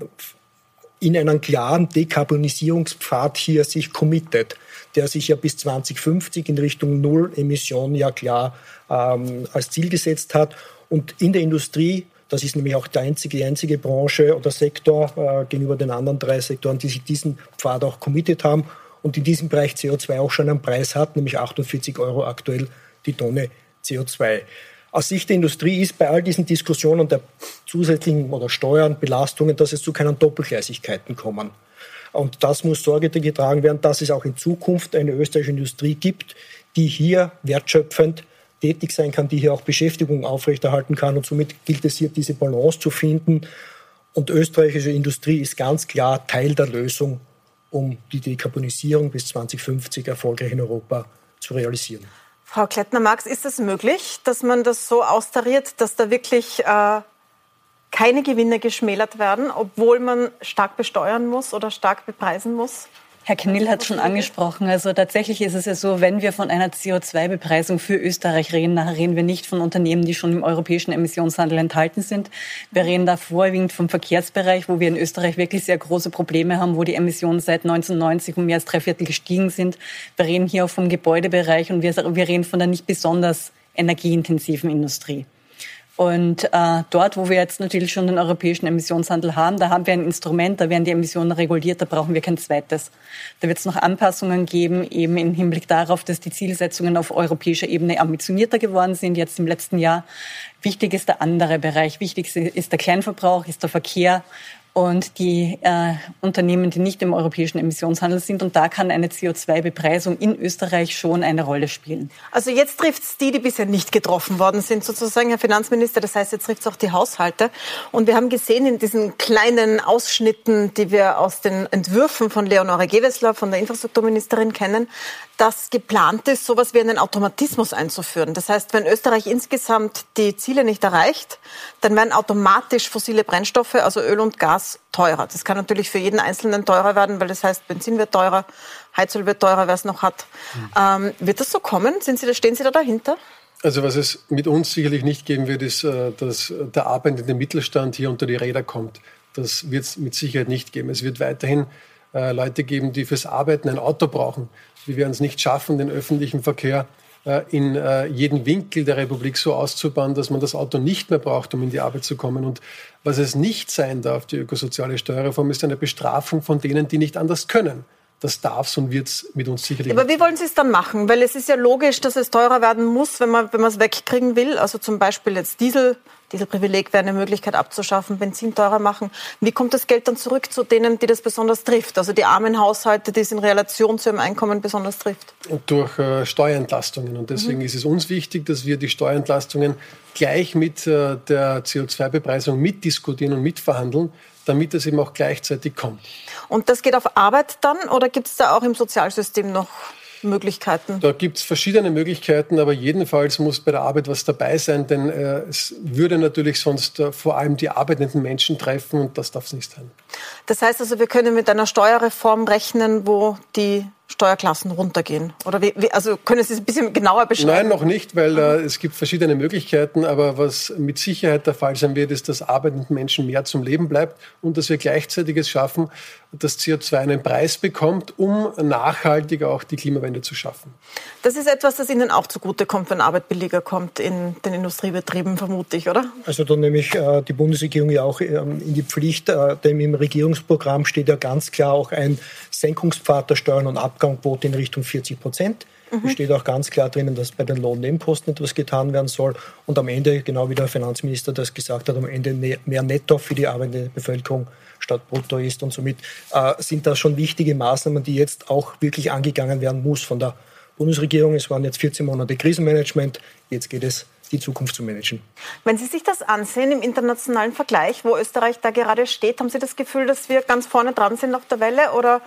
in einen klaren Dekarbonisierungspfad hier sich committed, der sich ja bis zwanzig fünfzig in Richtung Null Emissionen ja klar ähm, als Ziel gesetzt hat. Und in der Industrie, das ist nämlich auch die einzige, die einzige Branche oder Sektor äh, gegenüber den anderen drei Sektoren, die sich diesen Pfad auch committed haben, und in diesem Bereich C O zwei auch schon einen Preis hat, nämlich achtundvierzig Euro aktuell die Tonne C O zwei. Aus Sicht der Industrie ist bei all diesen Diskussionen der zusätzlichen oder Steuern, Belastungen, dass es zu keinen Doppelgleisigkeiten kommen. Und das muss Sorge getragen werden, dass es auch in Zukunft eine österreichische Industrie gibt, die hier wertschöpfend tätig sein kann, die hier auch Beschäftigung aufrechterhalten kann. Und somit gilt es hier, diese Balance zu finden. Und österreichische Industrie ist ganz klar Teil der Lösung, um die Dekarbonisierung bis zwanzig fünfzig erfolgreich in Europa zu realisieren. Frau Kettner-Marx, ist es möglich, dass man das so austariert, dass da wirklich äh, keine Gewinne geschmälert werden, obwohl man stark besteuern muss oder stark bepreisen muss? Herr Knill hat es schon angesprochen. Also tatsächlich ist es ja so, wenn wir von einer C O zwei Bepreisung für Österreich reden, nachher reden wir nicht von Unternehmen, die schon im europäischen Emissionshandel enthalten sind. Wir reden da vorwiegend vom Verkehrsbereich, wo wir in Österreich wirklich sehr große Probleme haben, wo die Emissionen seit neunzehnhundertneunzig um mehr als drei Viertel gestiegen sind. Wir reden hier auch vom Gebäudebereich und wir, wir reden von der nicht besonders energieintensiven Industrie. Und äh, dort, wo wir jetzt natürlich schon den europäischen Emissionshandel haben, da haben wir ein Instrument, da werden die Emissionen reguliert, da brauchen wir kein zweites. Da wird es noch Anpassungen geben, eben im Hinblick darauf, dass die Zielsetzungen auf europäischer Ebene ambitionierter geworden sind, jetzt im letzten Jahr. Wichtig ist der andere Bereich, wichtig ist der Kleinverbrauch, ist der Verkehr und die äh, Unternehmen, die nicht im europäischen Emissionshandel sind. Und da kann eine C O zwei Bepreisung in Österreich schon eine Rolle spielen. Also jetzt trifft es die, die bisher nicht getroffen worden sind, sozusagen, Herr Finanzminister. Das heißt, jetzt trifft es auch die Haushalte. Und wir haben gesehen in diesen kleinen Ausschnitten, die wir aus den Entwürfen von Leonore Gewessler, von der Infrastrukturministerin, kennen, dass geplant ist, so etwas wie einen Automatismus einzuführen. Das heißt, wenn Österreich insgesamt die Ziele nicht erreicht, dann werden automatisch fossile Brennstoffe, also Öl und Gas, teurer. Das kann natürlich für jeden Einzelnen teurer werden, weil das heißt, Benzin wird teurer, Heizöl wird teurer, wer es noch hat. Mhm. Ähm, wird das so kommen? Sind Sie da, stehen Sie da dahinter? Also was es mit uns sicherlich nicht geben wird, ist, dass der arbeitende Mittelstand hier unter die Räder kommt. Das wird es mit Sicherheit nicht geben. Es wird weiterhin Leute geben, die fürs Arbeiten ein Auto brauchen. Wir werden es nicht schaffen, den öffentlichen Verkehr in jeden Winkel der Republik so auszubauen, dass man das Auto nicht mehr braucht, um in die Arbeit zu kommen. Und was es nicht sein darf, die ökosoziale Steuerreform, ist eine Bestrafung von denen, die nicht anders können. Das darf es und wird es mit uns sicherlich. Aber wie wollen Sie es dann machen? Weil es ist ja logisch, dass es teurer werden muss, wenn man wenn man es wegkriegen will. Also zum Beispiel jetzt Diesel, Dieselprivileg wäre eine Möglichkeit abzuschaffen, Benzin teurer machen. Wie kommt das Geld dann zurück zu denen, die das besonders trifft? Also die armen Haushalte, die es in Relation zu ihrem Einkommen besonders trifft? Und durch äh, Steuerentlastungen. Und deswegen mhm. ist es uns wichtig, dass wir die Steuerentlastungen gleich mit äh, der C O zwei Bepreisung mitdiskutieren und mitverhandeln, damit es eben auch gleichzeitig kommt. Und das geht auf Arbeit dann oder gibt es da auch im Sozialsystem noch Möglichkeiten? Da gibt es verschiedene Möglichkeiten, aber jedenfalls muss bei der Arbeit was dabei sein, denn äh, es würde natürlich sonst äh, vor allem die arbeitenden Menschen treffen und das darf es nicht sein. Das heißt also, wir können mit einer Steuerreform rechnen, wo die Steuerklassen runtergehen? Oder wie, wie, also können Sie es ein bisschen genauer beschreiben? Nein, noch nicht, weil äh, es gibt verschiedene Möglichkeiten, aber was mit Sicherheit der Fall sein wird, ist, dass arbeitenden Menschen mehr zum Leben bleibt und dass wir gleichzeitig es schaffen, dass C O zwei einen Preis bekommt, um nachhaltiger auch die Klimawende zu schaffen. Das ist etwas, das Ihnen auch zugutekommt, wenn Arbeit billiger kommt in den Industriebetrieben, vermute ich, oder? Also da nehme ich äh, die Bundesregierung ja auch ähm, in die Pflicht, äh, denn im Regierungsprogramm steht ja ganz klar auch ein Senkungspfad der Steuern und Abgaben in Richtung vierzig Prozent. Mhm. Es steht auch ganz klar drinnen, dass bei den Lohnnebenkosten etwas getan werden soll. Und am Ende, genau wie der Finanzminister das gesagt hat, am Ende mehr Netto für die arbeitende Bevölkerung statt Brutto ist. Und somit äh, sind das schon wichtige Maßnahmen, die jetzt auch wirklich angegangen werden muss von der Bundesregierung. Es waren jetzt vierzehn Monate Krisenmanagement. Jetzt geht es, die Zukunft zu managen. Wenn Sie sich das ansehen im internationalen Vergleich, wo Österreich da gerade steht, haben Sie das Gefühl, dass wir ganz vorne dran sind auf der Welle oder...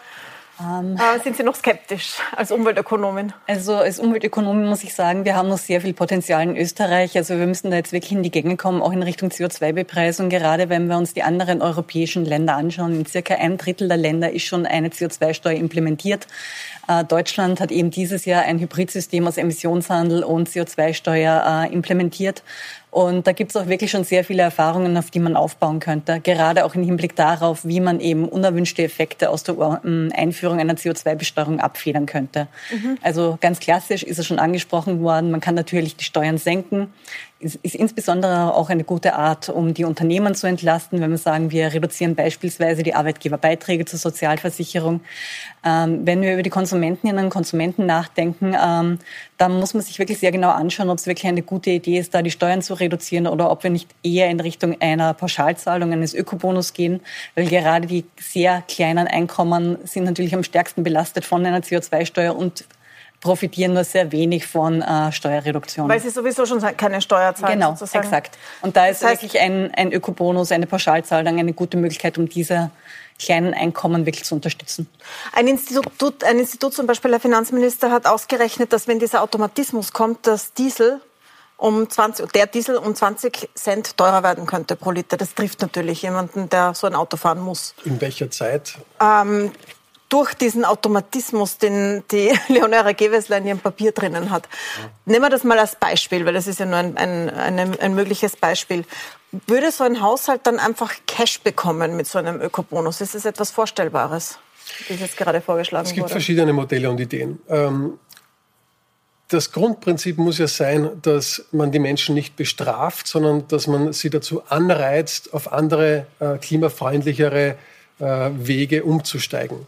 Ähm, sind Sie noch skeptisch als Umweltökonomin? Also als Umweltökonomin muss ich sagen, wir haben noch sehr viel Potenzial in Österreich. Also wir müssen da jetzt wirklich in die Gänge kommen, auch in Richtung C O zwei Bepreisung. Gerade wenn wir uns die anderen europäischen Länder anschauen, in circa einem Drittel der Länder ist schon eine C O zwei Steuer implementiert. Äh, Deutschland hat eben dieses Jahr ein Hybridsystem aus Emissionshandel und C O zwei Steuer äh, implementiert. Und da gibt es auch wirklich schon sehr viele Erfahrungen, auf die man aufbauen könnte. Gerade auch im Hinblick darauf, wie man eben unerwünschte Effekte aus der Einführung einer C O zwei Besteuerung abfedern könnte. Mhm. Also ganz klassisch ist es schon angesprochen worden, man kann natürlich die Steuern senken. Es ist insbesondere auch eine gute Art, um die Unternehmen zu entlasten, wenn wir sagen, wir reduzieren beispielsweise die Arbeitgeberbeiträge zur Sozialversicherung. Ähm, wenn wir über die Konsumentinnen und Konsumenten nachdenken, ähm, dann muss man sich wirklich sehr genau anschauen, ob es wirklich eine gute Idee ist, da die Steuern zu reduzieren oder ob wir nicht eher in Richtung einer Pauschalzahlung, eines Ökobonus gehen, weil gerade die sehr kleinen Einkommen sind natürlich am stärksten belastet von einer C O zwei Steuer und profitieren nur sehr wenig von äh, Steuerreduktionen. Weil sie sowieso schon keine Steuer zahlen. Genau, sozusagen. Exakt. Und da ist das heißt, wirklich ein, ein Ökobonus, eine Pauschalzahlung eine gute Möglichkeit, um diese kleinen Einkommen wirklich zu unterstützen. Ein Institut, ein Institut, zum Beispiel der Finanzminister, hat ausgerechnet, dass wenn dieser Automatismus kommt, dass Diesel um zwanzig, der Diesel um zwanzig Cent teurer werden könnte pro Liter. Das trifft natürlich jemanden, der so ein Auto fahren muss. In welcher Zeit? Ähm, durch diesen Automatismus, den die Leonore Gewessler in ihrem Papier drinnen hat. Nehmen wir das mal als Beispiel, weil das ist ja nur ein, ein, ein, ein mögliches Beispiel. Würde so ein Haushalt dann einfach Cash bekommen mit so einem Ökobonus? Ist das etwas Vorstellbares, wie es jetzt gerade vorgeschlagen wurde? Es gibt wurde? verschiedene Modelle und Ideen. Ähm Das Grundprinzip muss ja sein, dass man die Menschen nicht bestraft, sondern dass man sie dazu anreizt, auf andere äh, klimafreundlichere äh, Wege umzusteigen.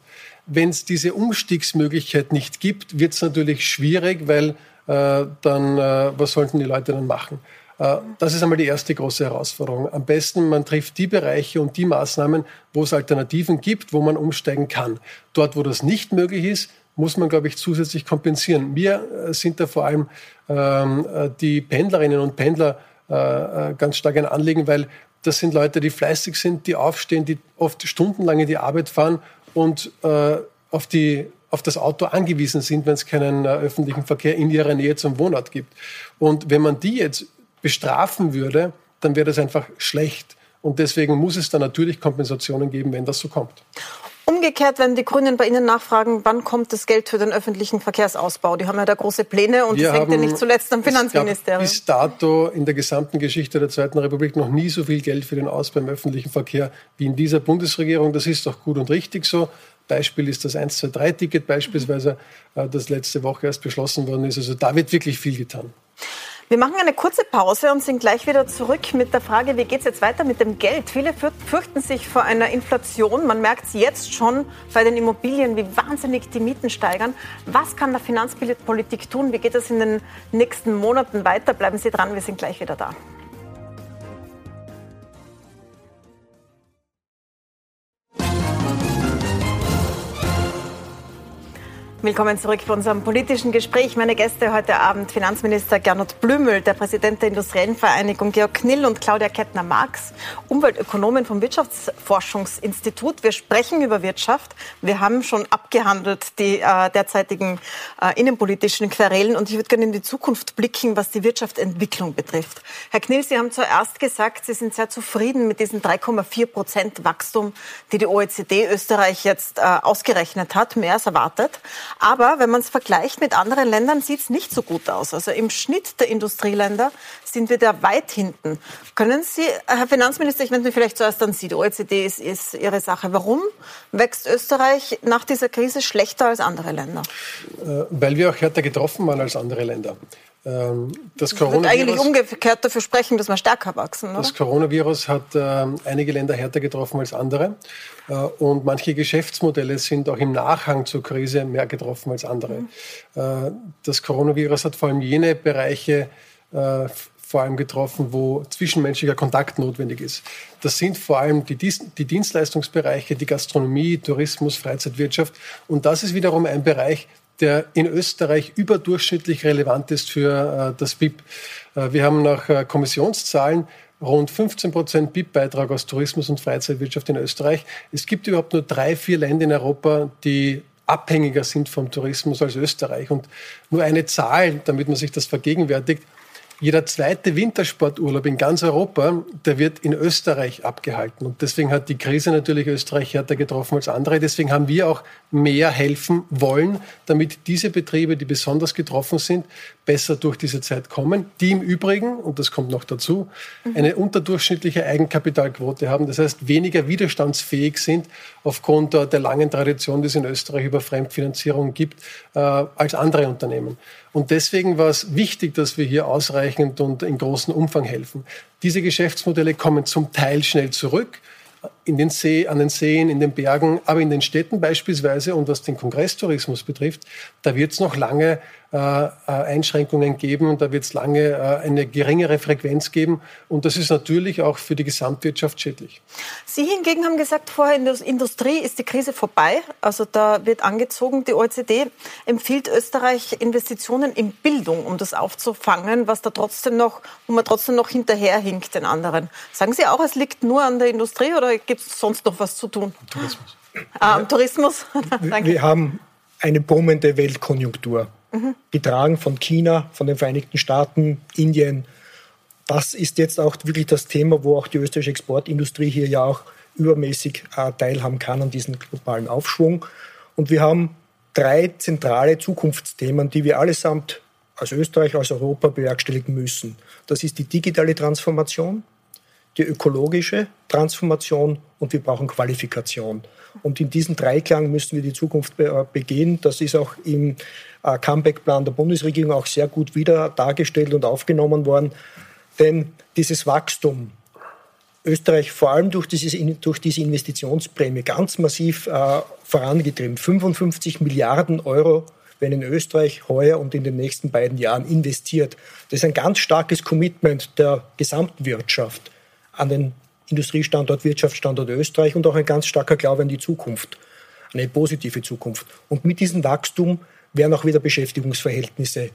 Wenn es diese Umstiegsmöglichkeit nicht gibt, wird es natürlich schwierig, weil äh, dann, äh, was sollten die Leute dann machen? Äh, das ist einmal die erste große Herausforderung. Am besten, man trifft die Bereiche und die Maßnahmen, wo es Alternativen gibt, wo man umsteigen kann. Dort, wo das nicht möglich ist, muss man, glaube ich, zusätzlich kompensieren. Mir sind da vor allem ähm, die Pendlerinnen und Pendler äh, ganz stark ein Anliegen, weil das sind Leute, die fleißig sind, die aufstehen, die oft stundenlang in die Arbeit fahren und äh, auf, die, auf das Auto angewiesen sind, wenn es keinen äh, öffentlichen Verkehr in ihrer Nähe zum Wohnort gibt. Und wenn man die jetzt bestrafen würde, dann wäre das einfach schlecht. Und deswegen muss es da natürlich Kompensationen geben, wenn das so kommt. Umgekehrt, wenn die Grünen bei Ihnen nachfragen, wann kommt das Geld für den öffentlichen Verkehrsausbau? Die haben ja da große Pläne und das hängt ja nicht zuletzt am Finanzministerium. Es gab bis dato in der gesamten Geschichte der Zweiten Republik noch nie so viel Geld für den Ausbau im öffentlichen Verkehr wie in dieser Bundesregierung. Das ist doch gut und richtig so. Beispiel ist das eins zwei drei Ticket beispielsweise, das letzte Woche erst beschlossen worden ist. Also da wird wirklich viel getan. Wir machen eine kurze Pause und sind gleich wieder zurück mit der Frage, wie geht es jetzt weiter mit dem Geld? Viele fürchten sich vor einer Inflation. Man merkt es jetzt schon bei den Immobilien, wie wahnsinnig die Mieten steigern. Was kann der Finanzpolitik tun? Wie geht es in den nächsten Monaten weiter? Bleiben Sie dran, wir sind gleich wieder da. Willkommen zurück bei unserem politischen Gespräch. Meine Gäste heute Abend Finanzminister Gernot Blümel, der Präsident der Industriellen Vereinigung Georg Knill und Claudia Kettner-Marx, Umweltökonomin vom Wirtschaftsforschungsinstitut. Wir sprechen über Wirtschaft. Wir haben schon abgehandelt die äh, derzeitigen äh, innenpolitischen Querelen und ich würde gerne in die Zukunft blicken, was die Wirtschaftsentwicklung betrifft. Herr Knill, Sie haben zuerst gesagt, Sie sind sehr zufrieden mit diesem drei Komma vier Prozent Wachstum, die die O E C D Österreich jetzt äh, ausgerechnet hat, mehr als erwartet. Aber wenn man es vergleicht mit anderen Ländern, sieht es nicht so gut aus. Also im Schnitt der Industrieländer sind wir da weit hinten. Können Sie, Herr Finanzminister, ich wende mich vielleicht zuerst an Sie. Die O E C D ist, ist Ihre Sache. Warum wächst Österreich nach dieser Krise schlechter als andere Länder? Weil wir auch härter getroffen waren als andere Länder. Das Coronavirus, wird eigentlich umgekehrt dafür sprechen, dass wir stärker wachsen. Oder? Das Coronavirus hat äh, einige Länder härter getroffen als andere. Äh, und manche Geschäftsmodelle sind auch im Nachhang zur Krise mehr getroffen als andere. Mhm. Äh, das Coronavirus hat vor allem jene Bereiche äh, vor allem getroffen, wo zwischenmenschlicher Kontakt notwendig ist. Das sind vor allem die, die Dienstleistungsbereiche, die Gastronomie, Tourismus, Freizeitwirtschaft. Und das ist wiederum ein Bereich, der in Österreich überdurchschnittlich relevant ist für äh, das B I P. Äh, wir haben nach äh, Kommissionszahlen rund fünfzehn Prozent B I P-Beitrag aus Tourismus und Freizeitwirtschaft in Österreich. Es gibt überhaupt nur drei, vier Länder in Europa, die abhängiger sind vom Tourismus als Österreich. Und nur eine Zahl, damit man sich das vergegenwärtigt: Jeder zweite Wintersporturlaub in ganz Europa, der wird in Österreich abgehalten. Und deswegen hat die Krise natürlich Österreich härter getroffen als andere. Deswegen haben wir auch mehr helfen wollen, damit diese Betriebe, die besonders getroffen sind, besser durch diese Zeit kommen. Die im Übrigen, und das kommt noch dazu, eine unterdurchschnittliche Eigenkapitalquote haben. Das heißt, weniger widerstandsfähig sind aufgrund der langen Tradition, die es in Österreich über Fremdfinanzierung gibt, als andere Unternehmen. Und deswegen war es wichtig, dass wir hier ausreichend und in großem Umfang helfen. Diese Geschäftsmodelle kommen zum Teil schnell zurück, in den See, an den Seen, in den Bergen, aber in den Städten beispielsweise. Und was den Kongresstourismus betrifft, da wird es noch lange äh, Einschränkungen geben und da wird es lange äh, eine geringere Frequenz geben. Und das ist natürlich auch für die Gesamtwirtschaft schädlich. Sie hingegen haben gesagt, vorher in der Industrie ist die Krise vorbei. Also da wird angezogen. Die O E C D empfiehlt Österreich Investitionen in Bildung, um das aufzufangen, was da trotzdem noch, wo man trotzdem noch hinterherhinkt den anderen. Sagen Sie auch, es liegt nur an der Industrie oder gibt es sonst noch was zu tun? Tourismus. Ah, Tourismus. Danke. Wir haben eine boomende Weltkonjunktur, mhm. getragen von China, von den Vereinigten Staaten, Indien. Das ist jetzt auch wirklich das Thema, wo auch die österreichische Exportindustrie hier ja auch übermäßig äh, teilhaben kann an diesem globalen Aufschwung. Und wir haben drei zentrale Zukunftsthemen, die wir allesamt als Österreich, als Europa bewerkstelligen müssen. Das ist die digitale Transformation, die ökologische Transformation und wir brauchen Qualifikation. Und in diesem Dreiklang müssen wir die Zukunft be- begehen. Das ist auch im äh, Comeback-Plan der Bundesregierung auch sehr gut wieder dargestellt und aufgenommen worden. Denn dieses Wachstum Österreich vor allem durch, dieses, durch diese Investitionsprämie ganz massiv äh, vorangetrieben. fünfundfünfzig Milliarden Euro werden in Österreich heuer und in den nächsten beiden Jahren investiert. Das ist ein ganz starkes Commitment der gesamten Wirtschaft an den Industriestandort, Wirtschaftsstandort Österreich und auch ein ganz starker Glaube an die Zukunft, eine positive Zukunft. Und mit diesem Wachstum werden auch wieder Beschäftigungsverhältnisse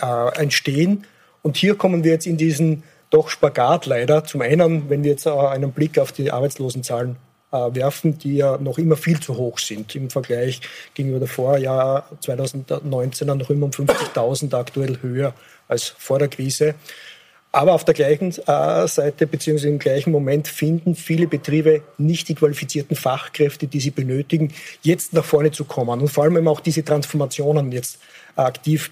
äh, entstehen. Und hier kommen wir jetzt in diesen doch Spagat leider. Zum einen, wenn wir jetzt äh, einen Blick auf die Arbeitslosenzahlen äh, werfen, die ja noch immer viel zu hoch sind im Vergleich gegenüber der Vorjahr zwanzig neunzehn, noch immer um fünfzigtausend aktuell höher als vor der Krise. Aber auf der gleichen Seite bzw. im gleichen Moment finden viele Betriebe nicht die qualifizierten Fachkräfte, die sie benötigen, jetzt nach vorne zu kommen und vor allem eben auch diese Transformationen jetzt aktiv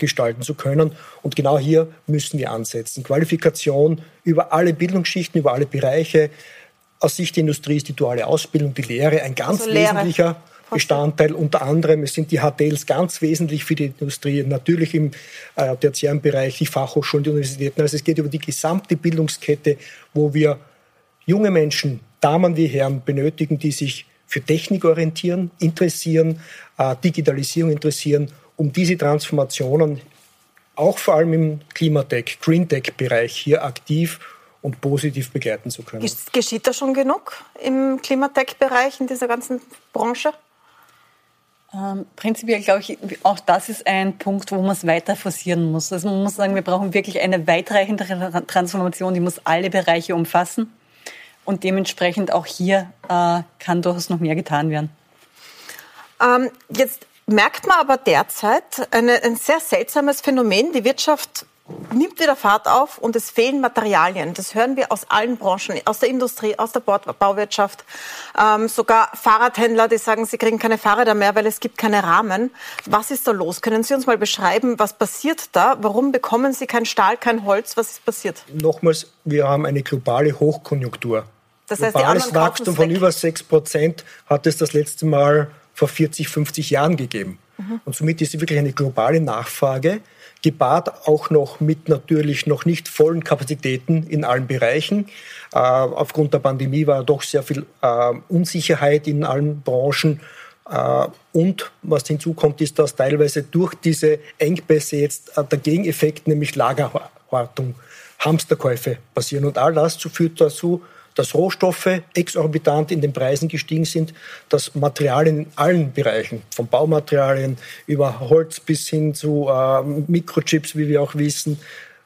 gestalten zu können. Und genau hier müssen wir ansetzen. Qualifikation über alle Bildungsschichten, über alle Bereiche. Aus Sicht der Industrie ist die duale Ausbildung, die Lehre ein ganz also wesentlicher Bestandteil. Unter anderem es sind die H T Ls ganz wesentlich für die Industrie, natürlich im äh, tertiären Bereich, die Fachhochschulen, die Universitäten. Also es geht über die gesamte Bildungskette, wo wir junge Menschen, Damen wie Herren, benötigen, die sich für Technik orientieren, interessieren, äh, Digitalisierung interessieren, um diese Transformationen auch vor allem im Klimatech, Greentech-Bereich hier aktiv und positiv begleiten zu können. Geschieht da schon genug im Klimatech-Bereich, in dieser ganzen Branche? Ähm, prinzipiell glaube ich, auch das ist ein Punkt, wo man es weiter forcieren muss. Also man muss sagen, wir brauchen wirklich eine weitreichende Transformation, die muss alle Bereiche umfassen. Und dementsprechend auch hier äh, kann durchaus noch mehr getan werden. Ähm, jetzt merkt man aber derzeit eine, ein sehr seltsames Phänomen. Die Wirtschaft nimmt wieder Fahrt auf und es fehlen Materialien. Das hören wir aus allen Branchen, aus der Industrie, aus der Bauwirtschaft. Ähm, sogar Fahrradhändler, die sagen, sie kriegen keine Fahrräder mehr, weil es gibt keine Rahmen. Was ist da los? Können Sie uns mal beschreiben, was passiert da? Warum bekommen Sie kein Stahl, kein Holz? Was ist passiert? Nochmals, wir haben eine globale Hochkonjunktur. Das heißt, globales Wachstum von über sechs Prozent hat es das letzte Mal vor vierzig, fünfzig Jahren gegeben. Mhm. Und somit ist wirklich eine globale Nachfrage, gepaart auch noch mit natürlich noch nicht vollen Kapazitäten in allen Bereichen. Äh, aufgrund der Pandemie war doch sehr viel äh, Unsicherheit in allen Branchen. Äh, und was hinzukommt, ist, dass teilweise durch diese Engpässe jetzt äh, der Gegeneffekt, nämlich Lagerwartung, Hamsterkäufe passieren. Und all das führt dazu, dass Rohstoffe exorbitant in den Preisen gestiegen sind, dass Materialien in allen Bereichen, von Baumaterialien über Holz bis hin zu äh, Mikrochips, wie wir auch wissen,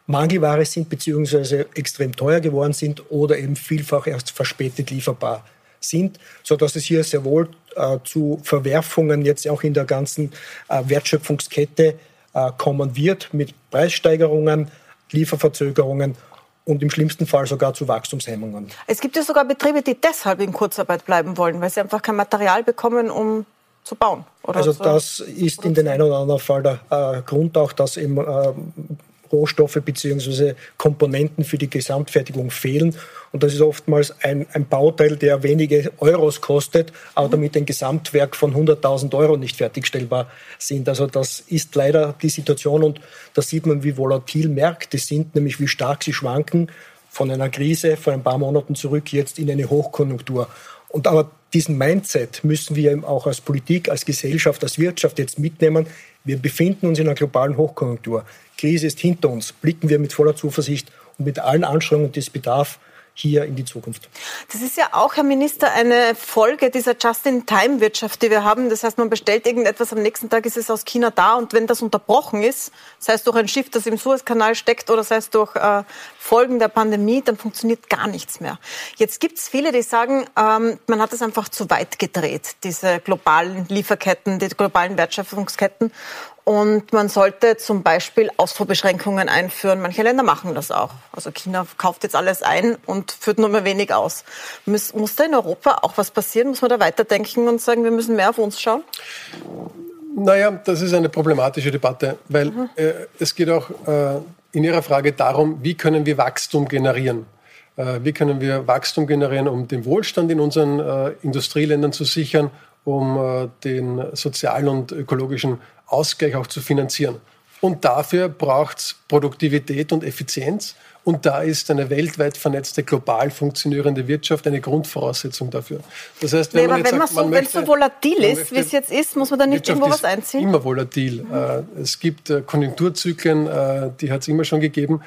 Mangelware sind beziehungsweise extrem teuer geworden sind oder eben vielfach erst verspätet lieferbar sind, sodass es hier sehr wohl äh, zu Verwerfungen jetzt auch in der ganzen äh, Wertschöpfungskette äh, kommen wird mit Preissteigerungen, Lieferverzögerungen und im schlimmsten Fall sogar zu Wachstumshemmungen. Es gibt ja sogar Betriebe, die deshalb in Kurzarbeit bleiben wollen, weil sie einfach kein Material bekommen, um zu bauen. Oder also das ist in den einen oder anderen Fall der äh, Grund auch, dass eben äh, Rohstoffe bzw. Komponenten für die Gesamtfertigung fehlen. Und das ist oftmals ein, ein Bauteil, der wenige Euros kostet, aber mhm. damit ein Gesamtwerk von hunderttausend Euro nicht fertigstellbar sind. Also das ist leider die Situation und da sieht man, wie volatil Märkte sind, nämlich wie stark sie schwanken von einer Krise vor ein paar Monaten zurück jetzt in eine Hochkonjunktur. Und aber diesen Mindset müssen wir eben auch als Politik, als Gesellschaft, als Wirtschaft jetzt mitnehmen. Wir befinden uns in einer globalen Hochkonjunktur. Krise ist hinter uns. Blicken wir mit voller Zuversicht und mit allen Anstrengungen, die es bedarf, hier in die Zukunft. Das ist ja auch, Herr Minister, eine Folge dieser Just-in-Time-Wirtschaft, die wir haben. Das heißt, man bestellt irgendetwas, am nächsten Tag ist es aus China da und wenn das unterbrochen ist, sei es durch ein Schiff, das im Suezkanal steckt oder sei es durch äh, Folgen der Pandemie, dann funktioniert gar nichts mehr. Jetzt gibt es viele, die sagen, ähm, man hat es einfach zu weit gedreht, diese globalen Lieferketten, die globalen Wertschöpfungsketten. Und man sollte zum Beispiel Ausfuhrbeschränkungen einführen. Manche Länder machen das auch. Also China kauft jetzt alles ein und führt nur mehr wenig aus. Muss, muss da in Europa auch was passieren? Muss man da weiterdenken und sagen, wir müssen mehr auf uns schauen? Naja, das ist eine problematische Debatte, weil mhm. äh, es geht auch äh, in Ihrer Frage darum, wie können wir Wachstum generieren? Äh, wie können wir Wachstum generieren, um den Wohlstand in unseren äh, Industrieländern zu sichern, um äh, den sozialen und ökologischen Ausgleich auch zu finanzieren. Und dafür braucht es Produktivität und Effizienz. Und da ist eine weltweit vernetzte, global funktionierende Wirtschaft eine Grundvoraussetzung dafür. Das heißt, wenn nee, man, jetzt wenn sagt, man so, möchte, so volatil ist, wie es jetzt ist, muss man dann nicht Wirtschaft irgendwo was einziehen? Immer volatil. Mhm. Es gibt Konjunkturzyklen, die hat es immer schon gegeben.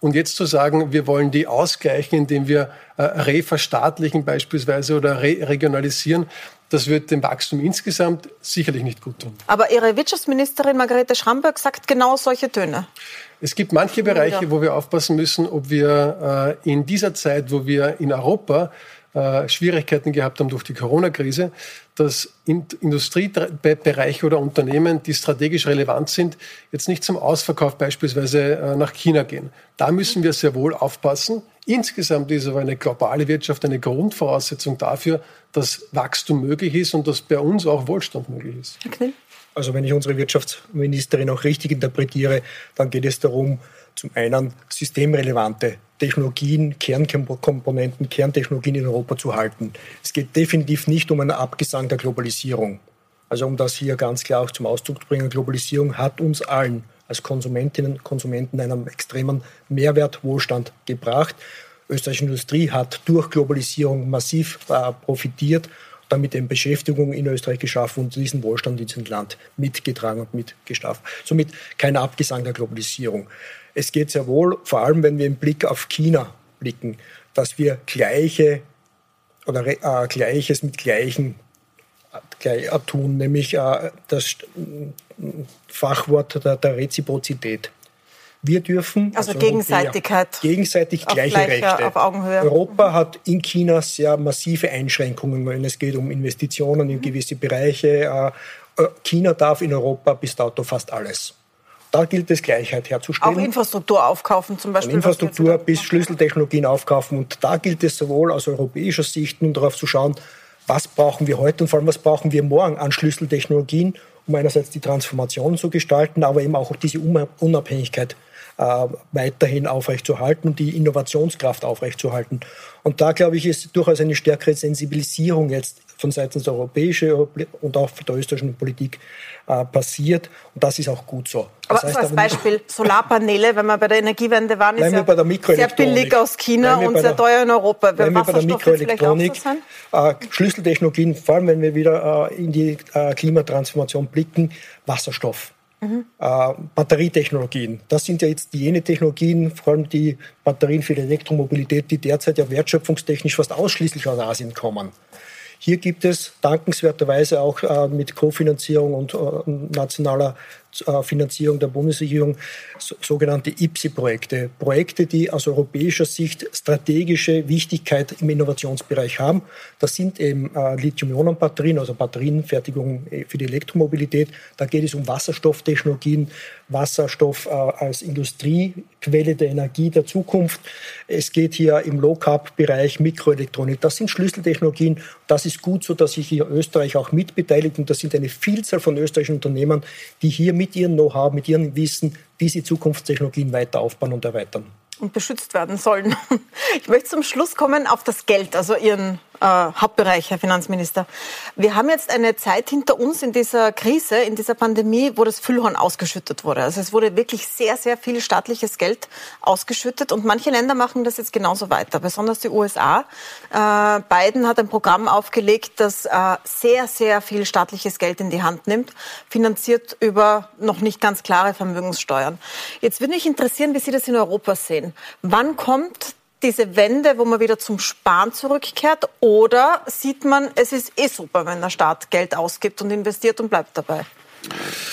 Und jetzt zu sagen, wir wollen die ausgleichen, indem wir reverstaatlichen beispielsweise oder re-regionalisieren, das wird dem Wachstum insgesamt sicherlich nicht gut tun. Aber Ihre Wirtschaftsministerin Margarete Schramböck sagt genau solche Töne. Es gibt manche Bereiche, wo wir aufpassen müssen, ob wir äh, in dieser Zeit, wo wir in Europa äh, Schwierigkeiten gehabt haben durch die Corona-Krise, dass in- Industriebereiche oder Unternehmen, die strategisch relevant sind, jetzt nicht zum Ausverkauf beispielsweise äh, nach China gehen. Da müssen wir sehr wohl aufpassen. Insgesamt ist aber eine globale Wirtschaft eine Grundvoraussetzung dafür, dass Wachstum möglich ist und dass bei uns auch Wohlstand möglich ist. Okay. Also wenn ich unsere Wirtschaftsministerin auch richtig interpretiere, dann geht es darum, zum einen systemrelevante Technologien, Kernkomponenten, Kerntechnologien in Europa zu halten. Es geht definitiv nicht um einen Abgesang der Globalisierung. Also um das hier ganz klar auch zum Ausdruck zu bringen, Globalisierung hat uns allen als Konsumentinnen und Konsumenten einen extremen Mehrwertwohlstand gebracht. Österreichische Industrie hat durch Globalisierung massiv äh, profitiert, damit eben Beschäftigung in Österreich geschaffen und diesen Wohlstand in diesem Land mitgetragen und mitgeschaffen. Somit kein Abgesang der Globalisierung. Es geht sehr wohl, vor allem wenn wir im Blick auf China blicken, dass wir gleiche oder äh, Gleiches mit Gleichen gleich tun, nämlich äh, das Fachwort der, der Reziprozität. Wir dürfen... Also, also Gegenseitigkeit. Europäer, gegenseitig gleiche gleicher, Rechte. Auf Augenhöhe. Europa mhm. hat in China sehr massive Einschränkungen, wenn es geht um Investitionen in mhm. gewisse Bereiche. Äh, China darf in Europa bis dato fast alles. Da gilt es, Gleichheit herzustellen. Auch Infrastruktur aufkaufen zum Beispiel. Von Infrastruktur bis Schlüsseltechnologien aufkaufen. Und da gilt es sowohl aus europäischer Sicht nun darauf zu schauen, was brauchen wir heute und vor allem, was brauchen wir morgen an Schlüsseltechnologien, um einerseits die Transformation zu gestalten, aber eben auch diese Unabhängigkeit äh, weiterhin aufrechtzuerhalten und die Innovationskraft aufrechtzuerhalten. Und da, glaube ich, ist durchaus eine stärkere Sensibilisierung jetzt von seitens der europäischen und auch der österreichischen Politik äh, passiert. Und das ist auch gut so. Das aber heißt, als Beispiel Solarpaneele, wenn wir bei der Energiewende waren, ist ja sehr billig aus China und der, sehr teuer in Europa. Wenn wir bei der Mikroelektronik, äh, Schlüsseltechnologien, vor allem wenn wir wieder äh, in die äh, Klimatransformation blicken, Wasserstoff. Mhm. Äh, Batterietechnologien. Das sind ja jetzt jene Technologien, vor allem die Batterien für die Elektromobilität, die derzeit ja wertschöpfungstechnisch fast ausschließlich aus Asien kommen. Hier gibt es dankenswerterweise auch äh, mit Kofinanzierung und äh, nationaler äh, Finanzierung der Bundesregierung so, sogenannte I P C I-Projekte. Projekte, die aus europäischer Sicht strategische Wichtigkeit im Innovationsbereich haben. Das sind eben äh, Lithium-Ionen-Batterien, also Batterienfertigung für die Elektromobilität. Da geht es um Wasserstofftechnologien, Wasserstoff äh, als Industriequelle der Energie der Zukunft. Es geht hier im Low-Carb-Bereich Mikroelektronik. Das sind Schlüsseltechnologien. Das ist gut so, dass sich hier Österreich auch mitbeteiligt. Und das sind eine Vielzahl von österreichischen Unternehmern, die hier mit ihrem Know-how, mit ihrem Wissen diese Zukunftstechnologien weiter aufbauen und erweitern. Und beschützt werden sollen. Ich möchte zum Schluss kommen auf das Geld, also Ihren äh, Hauptbereich, Herr Finanzminister. Wir haben jetzt eine Zeit hinter uns in dieser Krise, in dieser Pandemie, wo das Füllhorn ausgeschüttet wurde. Also es wurde wirklich sehr, sehr viel staatliches Geld ausgeschüttet und manche Länder machen das jetzt genauso weiter, besonders die U S A. Äh, Biden hat ein Programm aufgelegt, das äh, sehr, sehr viel staatliches Geld in die Hand nimmt, finanziert über noch nicht ganz klare Vermögenssteuern. Jetzt würde mich interessieren, wie Sie das in Europa sehen. Wann kommt diese Wende, wo man wieder zum Sparen zurückkehrt? Oder sieht man, es ist eh super, wenn der Staat Geld ausgibt und investiert und bleibt dabei? In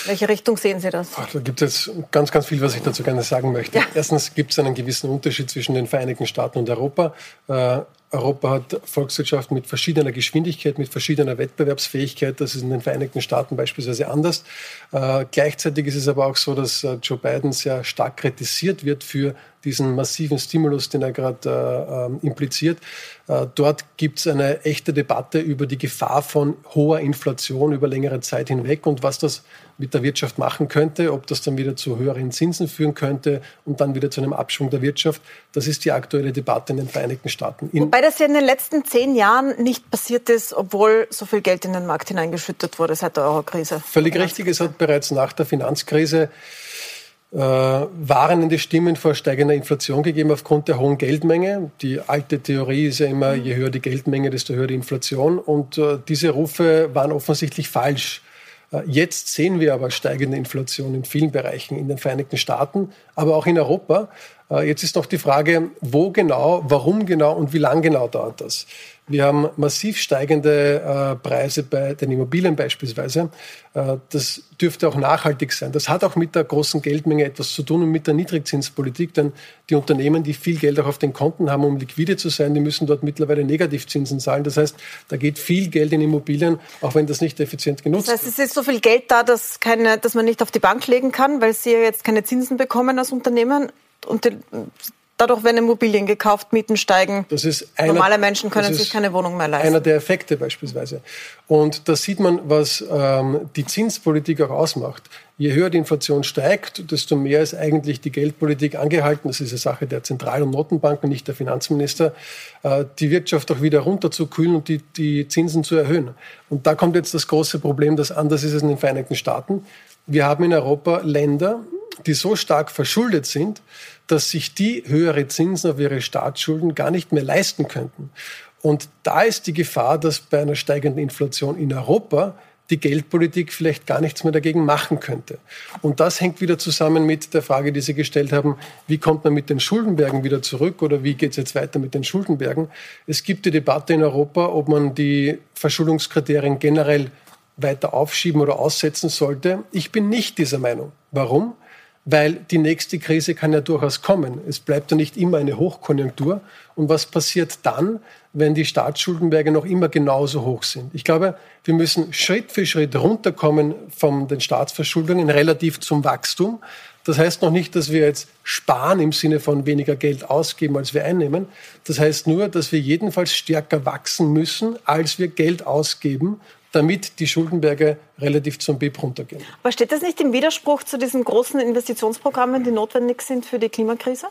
welche Richtung sehen Sie das? Ach, da gibt es jetzt ganz, ganz viel, was ich dazu gerne sagen möchte. Ja. Erstens gibt es einen gewissen Unterschied zwischen den Vereinigten Staaten und Europa. Äh, Europa hat Volkswirtschaft mit verschiedener Geschwindigkeit, mit verschiedener Wettbewerbsfähigkeit. Das ist in den Vereinigten Staaten beispielsweise anders. Äh, gleichzeitig ist es aber auch so, dass äh, Joe Biden sehr stark kritisiert wird für diesen massiven Stimulus, den er gerade äh, impliziert. Äh, dort gibt es eine echte Debatte über die Gefahr von hoher Inflation über längere Zeit hinweg und was das mit der Wirtschaft machen könnte, ob das dann wieder zu höheren Zinsen führen könnte und dann wieder zu einem Abschwung der Wirtschaft. Das ist die aktuelle Debatte in den Vereinigten Staaten. In Wobei das ja in den letzten zehn Jahren nicht passiert ist, obwohl so viel Geld in den Markt hineingeschüttet wurde seit der Eurokrise. Völlig richtig, es hat bereits nach der Finanzkrise äh, warnende Stimmen vor steigender Inflation gegeben aufgrund der hohen Geldmenge. Die alte Theorie ist ja immer, je höher die Geldmenge, desto höher die Inflation. Und äh, diese Rufe waren offensichtlich falsch. Jetzt sehen wir aber steigende Inflation in vielen Bereichen in den Vereinigten Staaten, aber auch in Europa. Jetzt ist noch die Frage, wo genau, warum genau und wie lang genau dauert das? Wir haben massiv steigende Preise bei den Immobilien beispielsweise. Das dürfte auch nachhaltig sein. Das hat auch mit der großen Geldmenge etwas zu tun und mit der Niedrigzinspolitik, denn die Unternehmen, die viel Geld auch auf den Konten haben, um liquide zu sein, die müssen dort mittlerweile Negativzinsen zahlen. Das heißt, da geht viel Geld in Immobilien, auch wenn das nicht effizient genutzt wird. Das heißt, es ist so viel Geld da, dass, keine, dass man nicht auf die Bank legen kann, weil Sie ja jetzt keine Zinsen bekommen als Unternehmen und die dadurch werden Immobilien gekauft, Mieten steigen. Das ist einer, normale Menschen können sich keine Wohnung mehr leisten. Einer der Effekte beispielsweise. Und da sieht man, was ähm, die Zinspolitik auch ausmacht. Je höher die Inflation steigt, desto mehr ist eigentlich die Geldpolitik angehalten. Das ist eine Sache der Zentral- und Notenbanken, nicht der Finanzminister, äh, die Wirtschaft auch wieder runterzukühlen und die, die Zinsen zu erhöhen. Und da kommt jetzt das große Problem, dass anders ist es in den Vereinigten Staaten. Wir haben in Europa Länder, die so stark verschuldet sind, dass sich die höhere Zinsen auf ihre Staatsschulden gar nicht mehr leisten könnten. Und da ist die Gefahr, dass bei einer steigenden Inflation in Europa die Geldpolitik vielleicht gar nichts mehr dagegen machen könnte. Und das hängt wieder zusammen mit der Frage, die Sie gestellt haben, wie kommt man mit den Schuldenbergen wieder zurück oder wie geht es jetzt weiter mit den Schuldenbergen? Es gibt die Debatte in Europa, ob man die Verschuldungskriterien generell weiter aufschieben oder aussetzen sollte. Ich bin nicht dieser Meinung. Warum? Weil die nächste Krise kann ja durchaus kommen. Es bleibt ja nicht immer eine Hochkonjunktur. Und was passiert dann, wenn die Staatsschuldenberge noch immer genauso hoch sind? Ich glaube, wir müssen Schritt für Schritt runterkommen von den Staatsverschuldungen relativ zum Wachstum. Das heißt noch nicht, dass wir jetzt sparen im Sinne von weniger Geld ausgeben, als wir einnehmen. Das heißt nur, dass wir jedenfalls stärker wachsen müssen, als wir Geld ausgeben, damit die Schuldenberge relativ zum B I P runtergehen. Aber steht das nicht im Widerspruch zu diesen großen Investitionsprogrammen, die notwendig sind für die Klimakrise?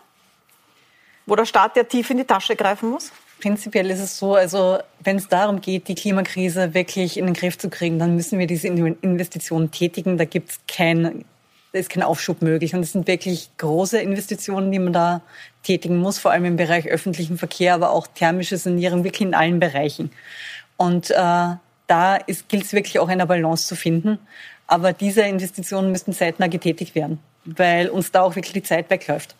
Wo der Staat ja tief in die Tasche greifen muss? Prinzipiell ist es so, also wenn es darum geht, die Klimakrise wirklich in den Griff zu kriegen, dann müssen wir diese Investitionen tätigen. Da gibt's kein, da ist kein Aufschub möglich. Und es sind wirklich große Investitionen, die man da tätigen muss, vor allem im Bereich öffentlichen Verkehr, aber auch thermische Sanierung, wirklich in allen Bereichen. Und äh, Da gilt es wirklich auch eine Balance zu finden. Aber diese Investitionen müssten zeitnah getätigt werden, weil uns da auch wirklich die Zeit wegläuft.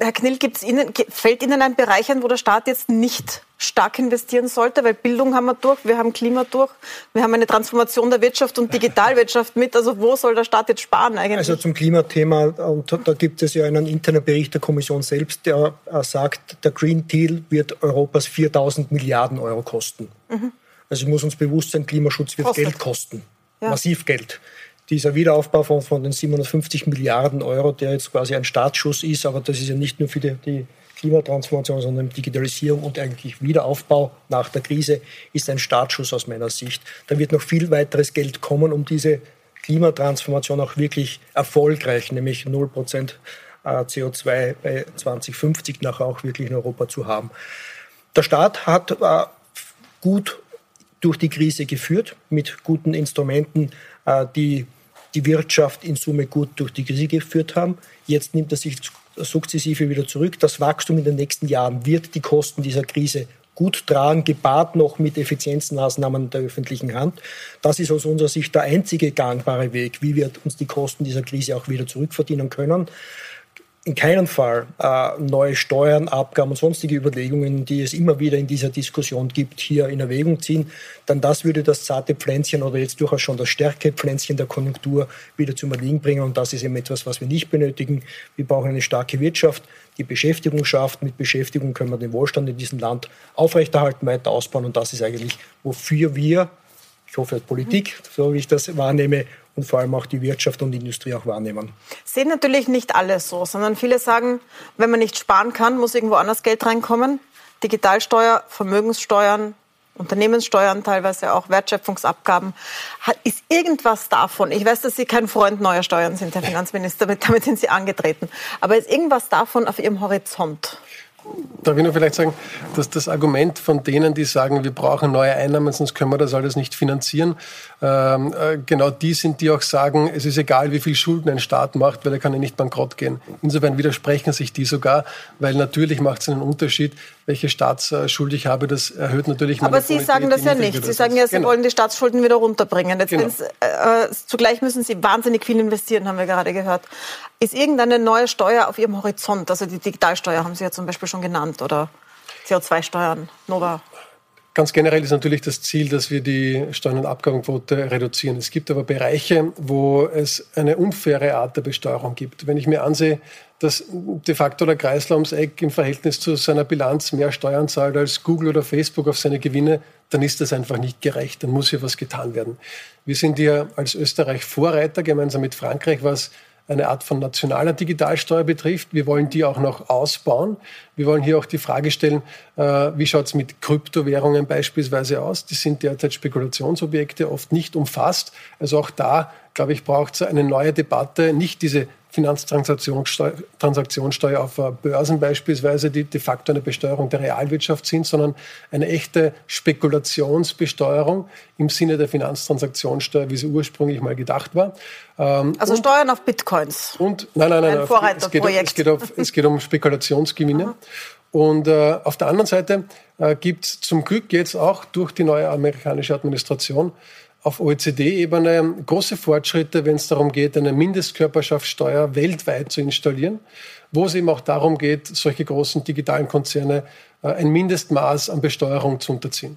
Herr Knill, gibt's Ihnen, fällt Ihnen ein Bereich ein, wo der Staat jetzt nicht stark investieren sollte? Weil Bildung haben wir durch, wir haben Klima durch, wir haben eine Transformation der Wirtschaft und Digitalwirtschaft mit. Also wo soll der Staat jetzt sparen eigentlich? Also zum Klimathema, und da gibt es ja einen internen Bericht der Kommission selbst, der sagt, der Green Deal wird Europas viertausend Milliarden Euro kosten. Mhm. Also ich muss uns bewusst sein, Klimaschutz wird Kostet. Geld kosten, ja. Massiv Geld. Dieser Wiederaufbau von, von den siebenhundertfünfzig Milliarden Euro, der jetzt quasi ein Startschuss ist, aber das ist ja nicht nur für die, die Klimatransformation, sondern Digitalisierung und eigentlich Wiederaufbau nach der Krise ist ein Startschuss aus meiner Sicht. Da wird noch viel weiteres Geld kommen, um diese Klimatransformation auch wirklich erfolgreich, nämlich null Prozent C O zwei bei zwanzig fünfzig nachher auch wirklich in Europa zu haben. Der Staat hat äh, gut durch die Krise geführt, mit guten Instrumenten, die die Wirtschaft in Summe gut durch die Krise geführt haben. Jetzt nimmt er sich sukzessive wieder zurück. Das Wachstum in den nächsten Jahren wird die Kosten dieser Krise gut tragen, gepaart noch mit Effizienzmaßnahmen der öffentlichen Hand. Das ist aus unserer Sicht der einzige gangbare Weg, wie wir uns die Kosten dieser Krise auch wieder zurückverdienen können. In keinem Fall äh, neue Steuern, Abgaben und sonstige Überlegungen, die es immer wieder in dieser Diskussion gibt, hier in Erwägung ziehen. Denn das würde das zarte Pflänzchen oder jetzt durchaus schon das stärkere Pflänzchen der Konjunktur wieder zum Erliegen bringen. Und das ist eben etwas, was wir nicht benötigen. Wir brauchen eine starke Wirtschaft, die Beschäftigung schafft. Mit Beschäftigung können wir den Wohlstand in diesem Land aufrechterhalten, weiter ausbauen. Und das ist eigentlich, wofür wir, ich hoffe, als Politik, so wie ich das wahrnehme, und vor allem auch die Wirtschaft und die Industrie auch wahrnehmen. Sehen natürlich nicht alle so, sondern viele sagen, wenn man nicht sparen kann, muss irgendwo anders Geld reinkommen. Digitalsteuer, Vermögenssteuern, Unternehmenssteuern teilweise auch, Wertschöpfungsabgaben. Ist irgendwas davon, ich weiß, dass Sie kein Freund neuer Steuern sind, Herr Finanzminister, damit sind Sie angetreten, aber ist irgendwas davon auf Ihrem Horizont? Darf ich nur vielleicht sagen, dass das Argument von denen, die sagen, wir brauchen neue Einnahmen, sonst können wir das alles nicht finanzieren, ähm, genau die sind, die auch sagen, es ist egal, wie viel Schulden ein Staat macht, weil er kann ja nicht bankrott gehen. Insofern widersprechen sich die sogar, weil natürlich macht es einen Unterschied, welche Staatsschuld ich habe, das erhöht natürlich meine. Aber Sie sagen das ja nicht. Sie sagen ja, Sie wollen die Staatsschulden wieder runterbringen. Jetzt genau. äh, zugleich müssen Sie wahnsinnig viel investieren, haben wir gerade gehört. Ist irgendeine neue Steuer auf Ihrem Horizont? Also die Digitalsteuer haben Sie ja zum Beispiel schon genannt oder C O zwei Steuern, Nova? Ganz generell ist natürlich das Ziel, dass wir die Steuern- und Abgabenquote reduzieren. Es gibt aber Bereiche, wo es eine unfaire Art der Besteuerung gibt. Wenn ich mir ansehe, dass de facto der Kreisler ums Eck im Verhältnis zu seiner Bilanz mehr Steuern zahlt als Google oder Facebook auf seine Gewinne, dann ist das einfach nicht gerecht. Dann muss hier was getan werden. Wir sind hier als Österreich Vorreiter, gemeinsam mit Frankreich, was eine Art von nationaler Digitalsteuer betrifft. Wir wollen die auch noch ausbauen. Wir wollen hier auch die Frage stellen, wie schaut es mit Kryptowährungen beispielsweise aus? Die sind derzeit Spekulationsobjekte, oft nicht umfasst. Also auch da, glaube ich, braucht es eine neue Debatte, nicht diese Finanztransaktionssteuer auf Börsen beispielsweise, die de facto eine Besteuerung der Realwirtschaft sind, sondern eine echte Spekulationsbesteuerung im Sinne der Finanztransaktionssteuer, wie sie ursprünglich mal gedacht war. Ähm, also und, Steuern auf Bitcoins. Und nein, nein, nein. Ein Vorreiterprojekt. Es geht um, es geht um, es geht um Spekulationsgewinne. Und äh, auf der anderen Seite äh, gibt es zum Glück jetzt auch durch die neue amerikanische Administration auf O E C D-Ebene große Fortschritte, wenn es darum geht, eine Mindestkörperschaftssteuer weltweit zu installieren, wo es eben auch darum geht, solche großen digitalen Konzerne ein Mindestmaß an Besteuerung zu unterziehen.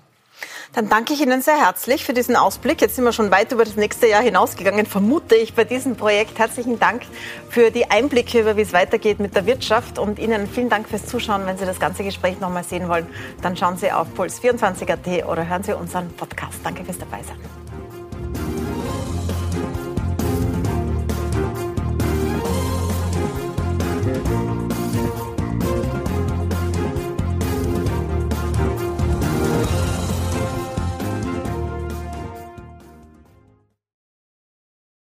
Dann danke ich Ihnen sehr herzlich für diesen Ausblick. Jetzt sind wir schon weit über das nächste Jahr hinausgegangen, vermute ich, bei diesem Projekt. Herzlichen Dank für die Einblicke, über wie es weitergeht mit der Wirtschaft. Und Ihnen vielen Dank fürs Zuschauen. Wenn Sie das ganze Gespräch nochmal sehen wollen, dann schauen Sie auf puls vierundzwanzig punkt at oder hören Sie unseren Podcast. Danke fürs Dabeisein.